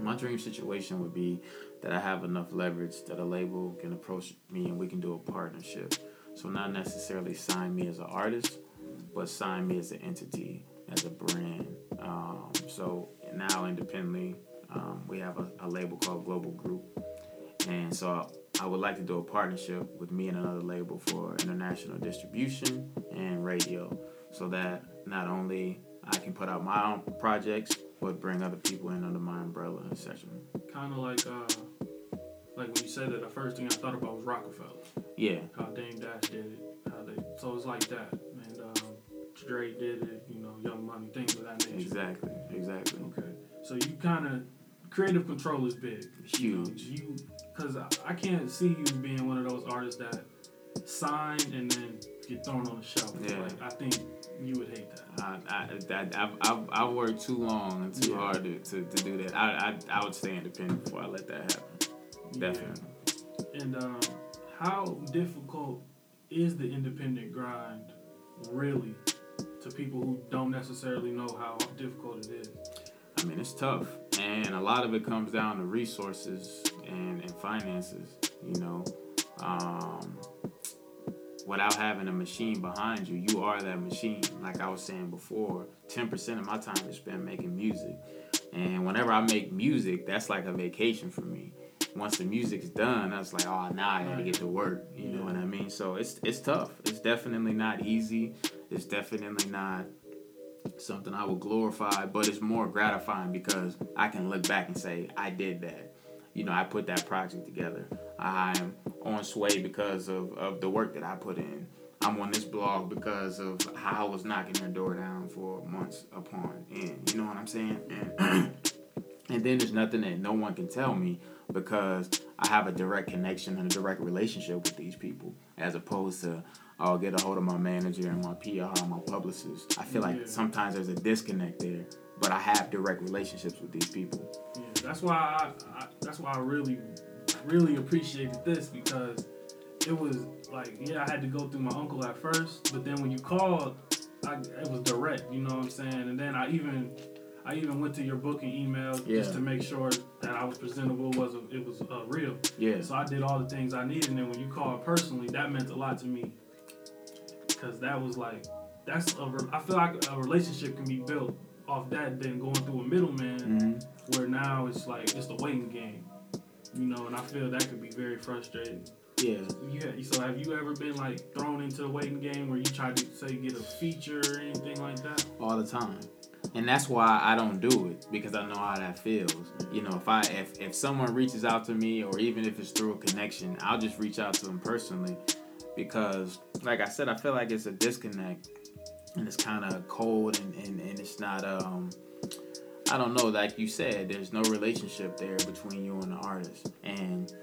My dream situation would be that I have enough leverage that a label can approach me and we can do a partnership. So not necessarily sign me as an artist, but sign me as an entity, as a brand. Um, so now independently, um, we have a, a label called Global Group. And so I, I would like to do a partnership with me and another label for international distribution and radio, so that not only I can put out my own projects, but bring other people in under my umbrella, et cetera. Kind of like, uh, like when you said that, the first thing I thought about was Rockefeller. Yeah. How Dame Dash did it. How they, so it's like that. And um, Dre did it, you know, Young Money, things of that nature. Exactly, exactly. Okay. So you kind of, creative control is big. Huge. You, because I, I can't see you being one of those artists that sign and then get thrown on the shelf. Yeah. Like, I think you would hate that. I, I, I, I've, I've, I've worked too long and too yeah. hard to, to, to do that. I, I I would stay independent before I let that happen. Definitely. Yeah. And um, how difficult is the independent grind really to people who don't necessarily know how difficult it is? I mean, it's tough. And a lot of it comes down to resources and, and finances, you know. Um... Without having a machine behind you, you are that machine. Like I was saying before, ten percent of my time is spent making music. And whenever I make music, that's like a vacation for me. Once the music's done, I was like, oh, now I gotta get to work. You know what I mean? So it's it's tough. It's definitely not easy. It's definitely not something I would glorify, but it's more gratifying because I can look back and say, I did that. You know, I put that project together. I'm on Sway because of, of the work that I put in. I'm on this blog because of how I was knocking her door down for months upon end. You know what I'm saying? And, and then there's nothing that no one can tell me because I have a direct connection and a direct relationship with these people, as opposed to, I'll get a hold of my manager and my P R and my publicist. I feel yeah. like sometimes there's a disconnect there, but I have direct relationships with these people. Yeah, that's why I, I that's why I really... really appreciated this, because it was like, yeah, I had to go through my uncle at first, but then when you called, I, it was direct, you know what I'm saying? And then I even I even went to your booking email yeah. just to make sure that I was presentable, was it was uh, real. Yeah. So I did all the things I needed, and then when you called personally, that meant a lot to me, because that was like, that's a re- I feel like a relationship can be built off that than going through a middleman, mm-hmm. where now it's like, it's the waiting game. You know, and I feel that could be very frustrating. Yeah. Yeah. So have you ever been, like, thrown into the waiting game where you try to, say, get a feature or anything like that? All the time. And that's why I don't do it, because I know how that feels. You know, if I if, if someone reaches out to me, or even if it's through a connection, I'll just reach out to them personally, because, like I said, I feel like it's a disconnect, and it's kind of cold, and, and, and it's not... um. I don't know, like you said, there's no relationship there between you and the artist. And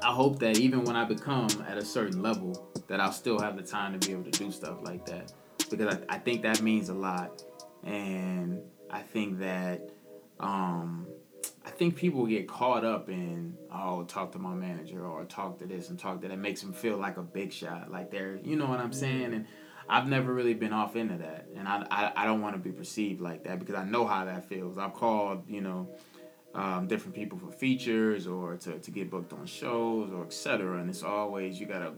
I hope that even when I become at a certain level, that I'll still have the time to be able to do stuff like that. Because I, I think that means a lot. And I think that, um, I think people get caught up in, oh, talk to my manager, or talk to this and talk to that. It makes them feel like a big shot, like they're, you know what I'm saying? And I've never really been off into that, and I, I, I don't want to be perceived like that, because I know how that feels. I've called, you know, um, different people for features, or to, to get booked on shows, or et cetera, and it's always, you got to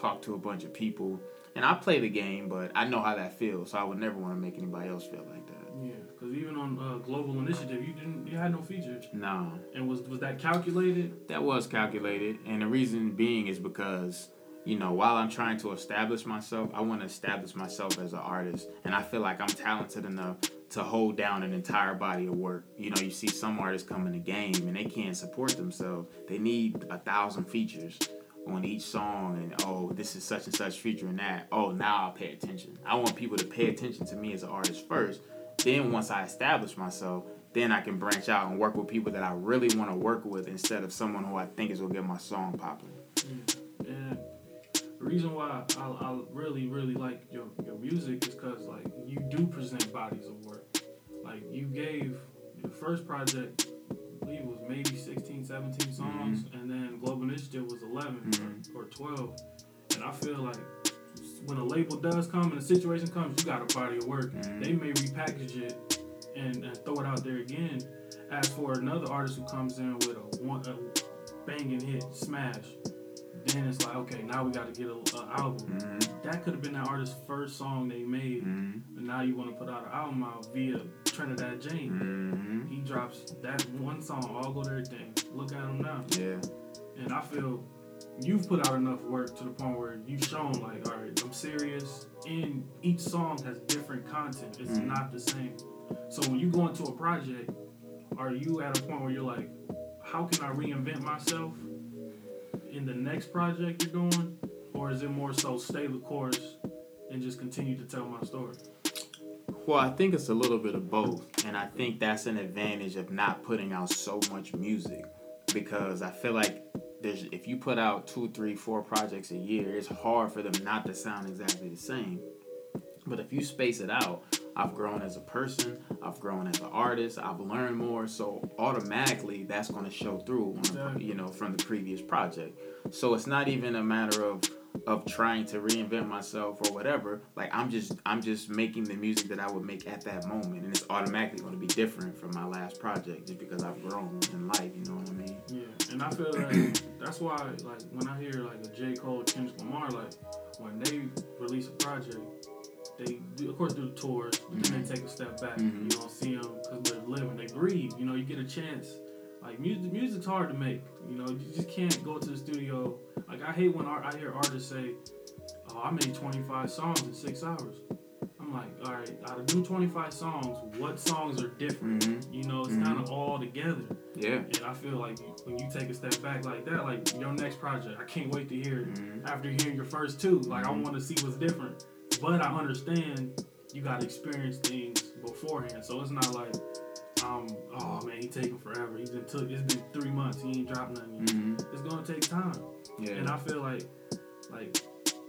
talk to a bunch of people And I play the game, but I know how that feels, so I would never want to make anybody else feel like that. Yeah, because even on uh, Global Initiative, you didn't, you had no features. No. And was was that calculated? That was calculated, and the reason being is because, you know, while I'm trying to establish myself, I want to establish myself as an artist, and I feel like I'm talented enough to hold down an entire body of work. You know, you see some artists come in the game, and they can't support themselves. They need a thousand features on each song, and, oh, this is such and such feature and that. Oh, now I'll pay attention. I want people to pay attention to me as an artist first. Then once I establish myself, then I can branch out and work with people that I really want to work with instead of someone who I think is going to get my song popular. Yeah. And the reason why I, I really, really like your, your music is because, like, you do present bodies of work. Like, you gave the first project, I believe it was maybe sixteen, seventeen songs, mm-hmm. and then Global Initiative was eleven mm-hmm. or, or twelve. And I feel like when a label does come and a situation comes, you got a body of work. Mm-hmm. They may repackage it and, and throw it out there again. As for another artist who comes in with a, one, a banging hit, smash, then it's like, okay, now we got to get an album. Mm-hmm. That could have been that artist's first song they made, mm-hmm. but now you want to put out an album out via Trinidad James. Mm-hmm. He drops that one song, All Go to Everything. Look at him now. Yeah. And I feel you've put out enough work to the point where you've shown, like, all right, I'm serious. And each song has different content. It's mm-hmm. not the same. So when you go into a project, are you at a point where you're like, how can I reinvent myself in the next project you're doing? Or is it more so stay the course and just continue to tell my story? Well, I think it's a little bit of both. And I think that's an advantage of not putting out so much music, because I feel like there's, if you put out two, three, four projects a year, it's hard for them not to sound exactly the same. But if you space it out, I've grown as a person, I've grown as an artist, I've learned more, so automatically that's going to show through, on, you know, from the previous project. So it's not even a matter of of trying to reinvent myself or whatever. Like, I'm just I'm just making the music that I would make at that moment, and it's automatically going to be different from my last project just because I've grown in life, you know what I mean? Yeah, and I feel like that's why, like, when I hear, like, a J. Cole, Kendrick Lamar, like, when they release a project, they, do, of course, do the tours, but mm-hmm. then they take a step back. Mm-hmm. You don't see them because they're living. They breathe. You know, you get a chance. Like, music, music's hard to make. You know, you just can't go to the studio. Like, I hate when art, I hear artists say, oh, I made twenty-five songs in six hours. I'm like, all right, out of new twenty-five songs, what songs are different? Mm-hmm. You know, it's mm-hmm. kind of all together. Yeah. And I feel like when you take a step back like that, like, your next project, I can't wait to hear it. Mm-hmm. After hearing your first two, like, mm-hmm. I want to see what's different. But I understand you got to experience things beforehand. So it's not like, um, oh, man, he taking forever. He done took, it's been three months. He ain't dropped nothing yet. Mm-hmm. It's going to take time. Yeah. And I feel like like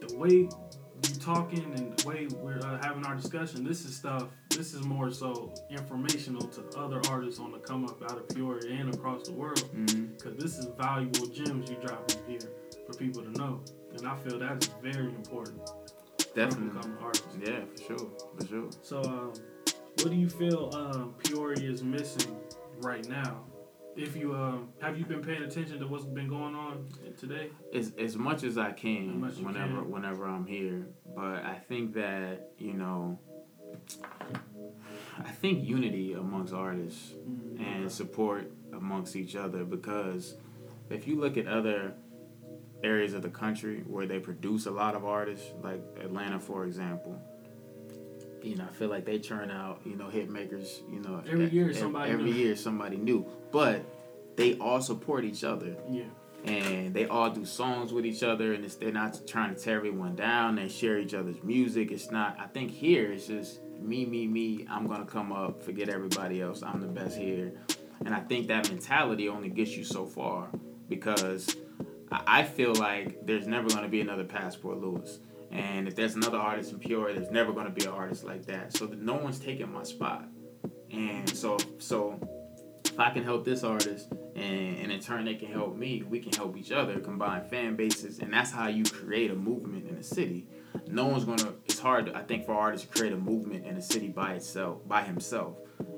the way you talking and the way we're uh, having our discussion, this is stuff, this is more so informational to other artists on the come up out of Peoria and across the world. Because mm-hmm. this is valuable gems you dropping here for people to know. And I feel that's very important. Definitely. Yeah, for sure, for sure. So, um, what do you feel um, Peoria is missing right now? If you um, have you been paying attention to what's been going on today? As as much as I can, as as whenever can. whenever I'm here. But I think that, you know, I think unity amongst artists mm-hmm. and support amongst each other, because if you look at other areas of the country where they produce a lot of artists, like Atlanta, for example, you know, I feel like they churn out, you know, hit makers, you know, every year somebody every new. year somebody new, but they all support each other. Yeah. And they all do songs with each other, and it's, they're not trying to tear everyone down. They share each other's music. It's not, I think here it's just me, me, me, I'm going to come up, forget everybody else, I'm the best here. And I think that mentality only gets you so far, because I feel like there's never going to be another Passport Lewis. And if there's another artist in Peoria, there's never going to be an artist like that. So that no one's taking my spot. And so so if I can help this artist, and, and in turn they can help me, we can help each other, combine fan bases. And that's how you create a movement in a city. No one's going to... It's hard, I think, for artists to create a movement in a city by itself, by himself.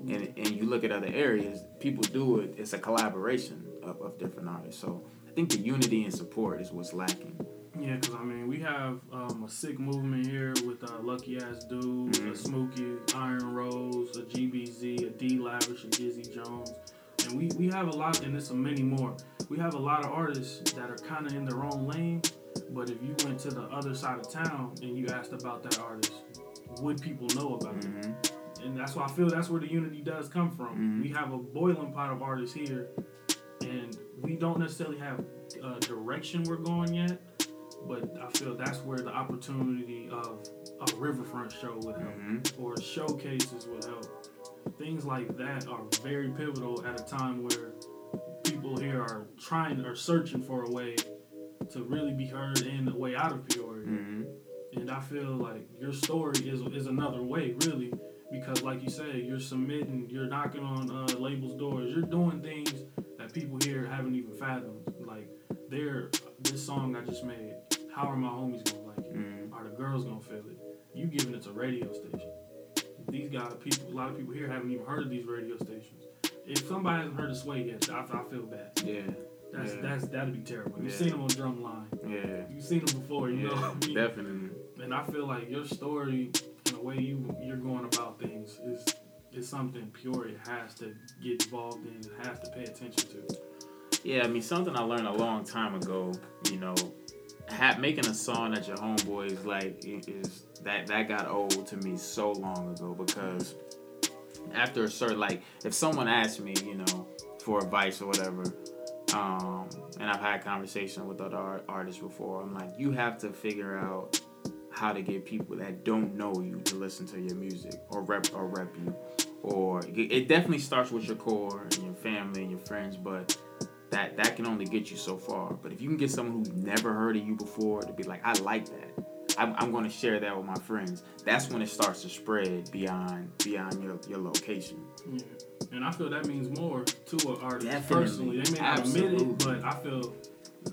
And, and you look at other areas, people do it. It's a collaboration of, of different artists. So... I think the unity and support is what's lacking. Yeah, because, I mean, we have um, a sick movement here with uh, Lucky Ass Dude, mm-hmm. a Smookie, Iron Rose, a G B Z, a D Lavish, a Dizzy Jones. And we, we have a lot, and there's many more. We have a lot of artists that are kind of in their own lane, but if you went to the other side of town and you asked about that artist, would people know about mm-hmm. them? And that's why I feel that's where the unity does come from. Mm-hmm. We have a boiling pot of artists here, and we don't necessarily have a direction we're going yet, but I feel that's where the opportunity of a Riverfront show would help, mm-hmm. or showcases would help. Things like that are very pivotal at a time where people here are trying, are searching for a way to really be heard and a way out of Peoria. Mm-hmm. And I feel like your story is is another way, really, because like you said, you're submitting, you're knocking on uh, labels' doors, you're doing things that people here haven't even fathomed. Like, they're, this song I just made, how are my homies gonna like it? Mm-hmm. Are the girls gonna feel it? You giving it to radio station. These guys, people, a lot of people here haven't even heard of these radio stations. If somebody hasn't heard of Sway yet, I, I feel bad. Yeah, that's yeah. that's that'd be terrible. You've yeah. seen him on Drumline. Yeah, you've seen him before. You yeah, know, what I mean? Definitely. And I feel like your story and the way you you're going about things is is something Peoria has to get involved in and has to pay attention to. Yeah, I mean, something I learned a long time ago. You know, ha- making a song at your homeboy is like is. That that got old to me so long ago, because after a certain, like, if someone asked me, you know, for advice or whatever, um, and I've had conversations with other art- artists before, I'm like, you have to figure out how to get people that don't know you to listen to your music or rep or rep you, or it definitely starts with your core and your family and your friends, but. That that can only get you so far. But if you can get someone who's never heard of you before to be like, I like that. I'm, I'm going to share that with my friends. That's when it starts to spread beyond beyond your, your location. Yeah. And I feel that means more to an artist. Definitely. Personally. They may not Absolutely. Admit it, but I feel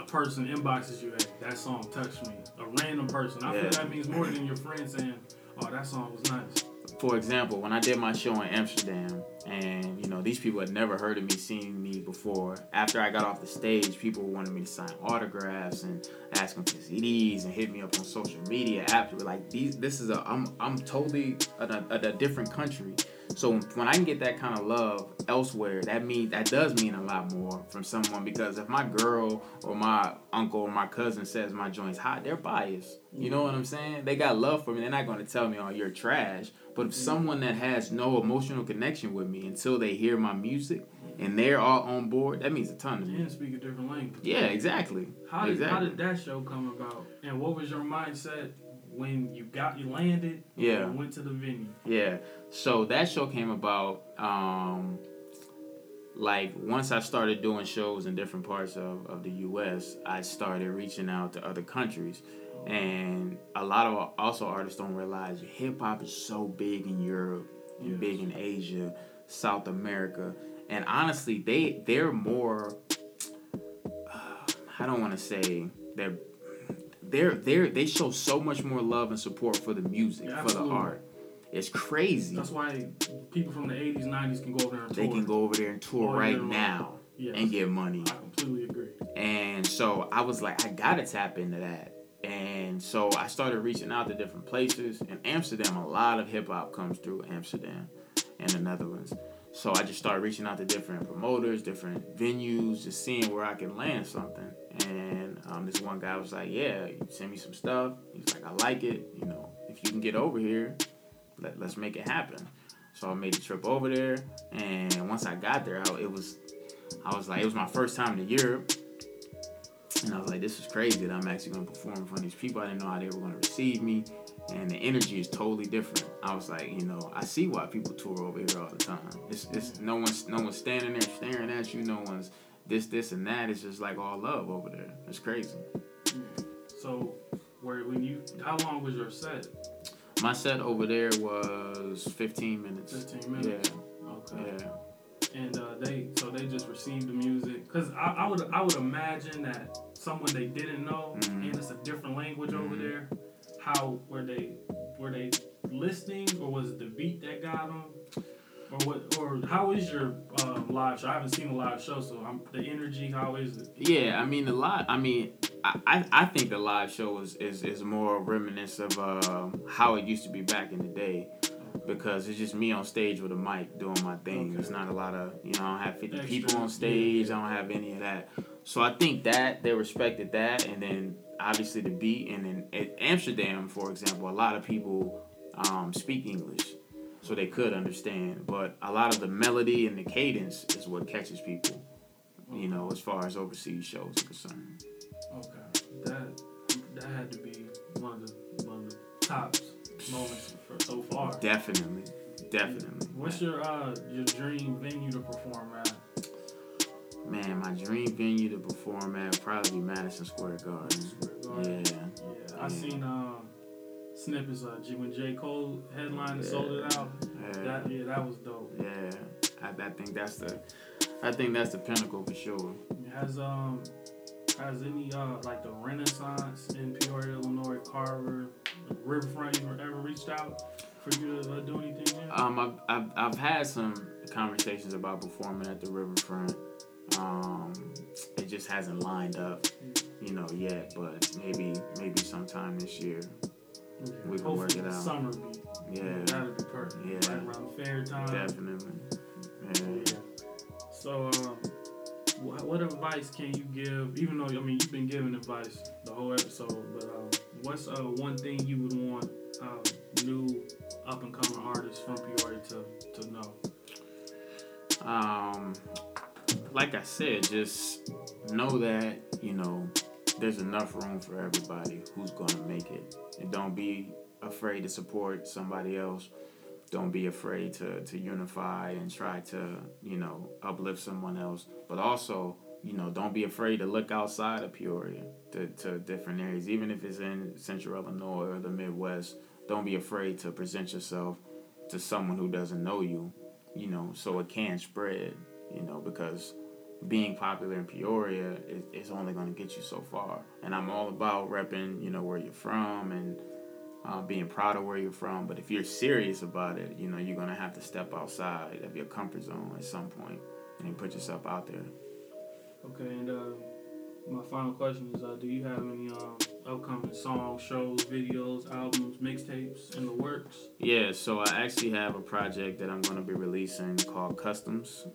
a person inboxes you, hey, that song touched me. A random person. I yeah. feel that means more than your friend saying, oh, that song was nice. For example, when I did my show in Amsterdam, and, you know, these people had never heard of me, seen me before. After I got off the stage, people wanted me to sign autographs and ask them for C Ds and hit me up on social media after. Like, these, this is a, I'm, I'm totally at a, at a different country. So when I can get that kind of love elsewhere, that means, that does mean a lot more from someone, because if my girl or my uncle or my cousin says my joint's hot, they're biased. You know what I'm saying? They got love for me. They're not going to tell me, oh, you're trash. But if someone that has no emotional connection with me until they hear my music and they're all on board, that means a ton to me. And speak a different language. Yeah, exactly. How did, exactly. how did that show come about? And what was your mindset when you got you landed yeah. and went to the venue? Yeah. So that show came about um, like once I started doing shows in different parts of, of the U S, I started reaching out to other countries. Oh. And a lot of also artists don't realize hip hop is so big in Europe and yes. big in Asia, South America. And honestly, they they're more uh, I don't want to say they're They're, they're, they show so much more love and support for the music, yeah, for the art. It's crazy. That's why people from the eighties, nineties can go over there and tour. They can go over there and tour go right now yes. and get money. I completely agree. And so I was like, I got to tap into that. And so I started reaching out to different places. In Amsterdam, a lot of hip-hop comes through Amsterdam and the Netherlands. So I just started reaching out to different promoters, different venues, just seeing where I can land something. And um, this one guy was like, yeah, you send me some stuff. He's like, I like it. You know, if you can get over here, let, let's make it happen. So I made the trip over there. And once I got there, I, it was, I was like, it was my first time to Europe. And I was like, this is crazy that I'm actually going to perform in front of these people. I didn't know how they were going to receive me. And the energy is totally different. I was like, you know, I see why people tour over here all the time. It's, it's no one's, no one's standing there staring at you. No one's this, this, and that. It's just like all love over there. It's crazy. So, where when you, how long was your set? My set over there was fifteen minutes. Fifteen minutes. Yeah. Okay. Yeah. And uh, they, so they just received the music, cause I, I would, I would imagine that someone they didn't know, mm-hmm. and it's a different language mm-hmm. over there. How were they? Were they listening, or was it the beat that got them, or what? Or how is your um, live show? I haven't seen a live show, so I'm, the energy. How is it? Yeah, I mean a lot. I mean, I, I think the live show is, is, is more reminiscent of um, how it used to be back in the day, because it's just me on stage with a mic doing my thing. Okay. There's not a lot of, you know, I don't have fifty Extra. people on stage. Yeah. I don't have any of that. So I think that they respected that, and then obviously the beat, and then at Amsterdam, for example, a lot of people um, speak English, so they could understand. But a lot of the melody and the cadence is what catches people, okay. you know, as far as overseas shows are concerned. Okay, that that had to be one of the one of the top moments for so far. Definitely, definitely. What's your uh your dream venue to perform at? Man, my dream venue to perform at would probably be Madison Square Garden. Square Garden. Yeah, yeah. I yeah. seen um snippets of G when J. Cole headlined yeah. and sold it out. Yeah. That yeah, that was dope. Yeah, I, I think that's the, I think that's the pinnacle for sure. Has um. Has any, uh, like the Renaissance in Peoria, Illinois, Carver, Riverfront, you ever reached out for you to uh, do anything there? Um, I've, I've, I've had some conversations about performing at the Riverfront. Um, it just hasn't lined up, you know, yet, but maybe maybe sometime this year yeah. we can Hopefully work it out. Summer be, yeah. yeah. That would be perfect. Yeah. Right around fair time. Definitely. Yeah. yeah. So, um... what advice can you give, even though, I mean, you've been giving advice the whole episode, but uh, what's uh, one thing you would want uh, new up-and-coming artists from Peoria to, to know? Um, like I said, just know that, you know, there's enough room for everybody who's going to make it. And don't be afraid to support somebody else. Don't be afraid to, to unify and try to, you know, uplift someone else. But also, you know, don't be afraid to look outside of Peoria to, to different areas. Even if it's in Central Illinois or the Midwest, don't be afraid to present yourself to someone who doesn't know you, you know, so it can spread, you know, because being popular in Peoria is, is only going to get you so far. And I'm all about repping, you know, where you're from and, Uh, being proud of where you're from, but if you're serious about it, you know, you're going to have to step outside of your comfort zone at some point and put yourself out there. Okay, and uh, my final question is, uh, do you have any um, upcoming songs, shows, videos, albums, mixtapes in the works? Yeah, so I actually have a project that I'm going to be releasing called Customs,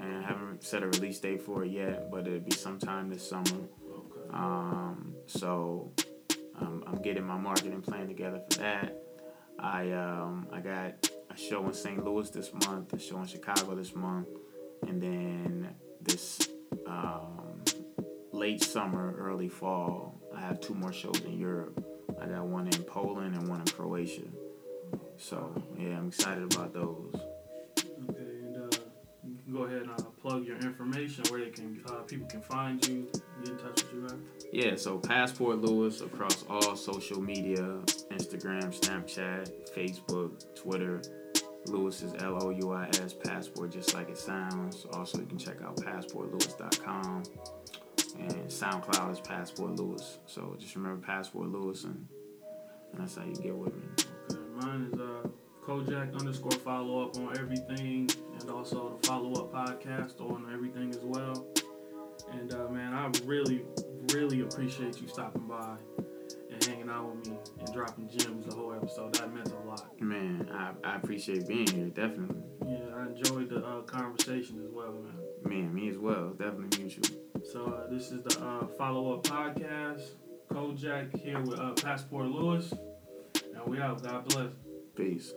and I haven't set a release date for it yet, but it'll be sometime this summer. Okay. Um, so... Um, I'm getting my marketing plan together for that. I um, I got a show in Saint Louis this month, a show in Chicago this month, and then this um, late summer, early fall, I have two more shows in Europe. I got one in Poland and one in Croatia. So, yeah, I'm excited about those. Okay, and uh, you can go ahead and uh, plug your information where they can uh, people can find you, get in touch with you at. Yeah, so Passport Lewis across all social media, Instagram, Snapchat, Facebook, Twitter. Lewis is L O U I S, Passport, just like it sounds. Also, you can check out passport lewis dot com. And SoundCloud is Passport Lewis. So just remember Passport Lewis, and, and that's how you get with me. Okay, mine is uh, Kojak underscore follow up on everything, and also the Follow Up podcast on everything as well. And, uh, man, I really... really appreciate you stopping by and hanging out with me and dropping gems the whole episode. That meant a lot. Man, I, I appreciate being here, definitely. Yeah, I enjoyed the uh, conversation as well, man. Man, me as well. Definitely mutual. So uh, this is the uh, Follow-Up Podcast. Kojak here with uh, Passport Lewis. And we out. God bless. Peace.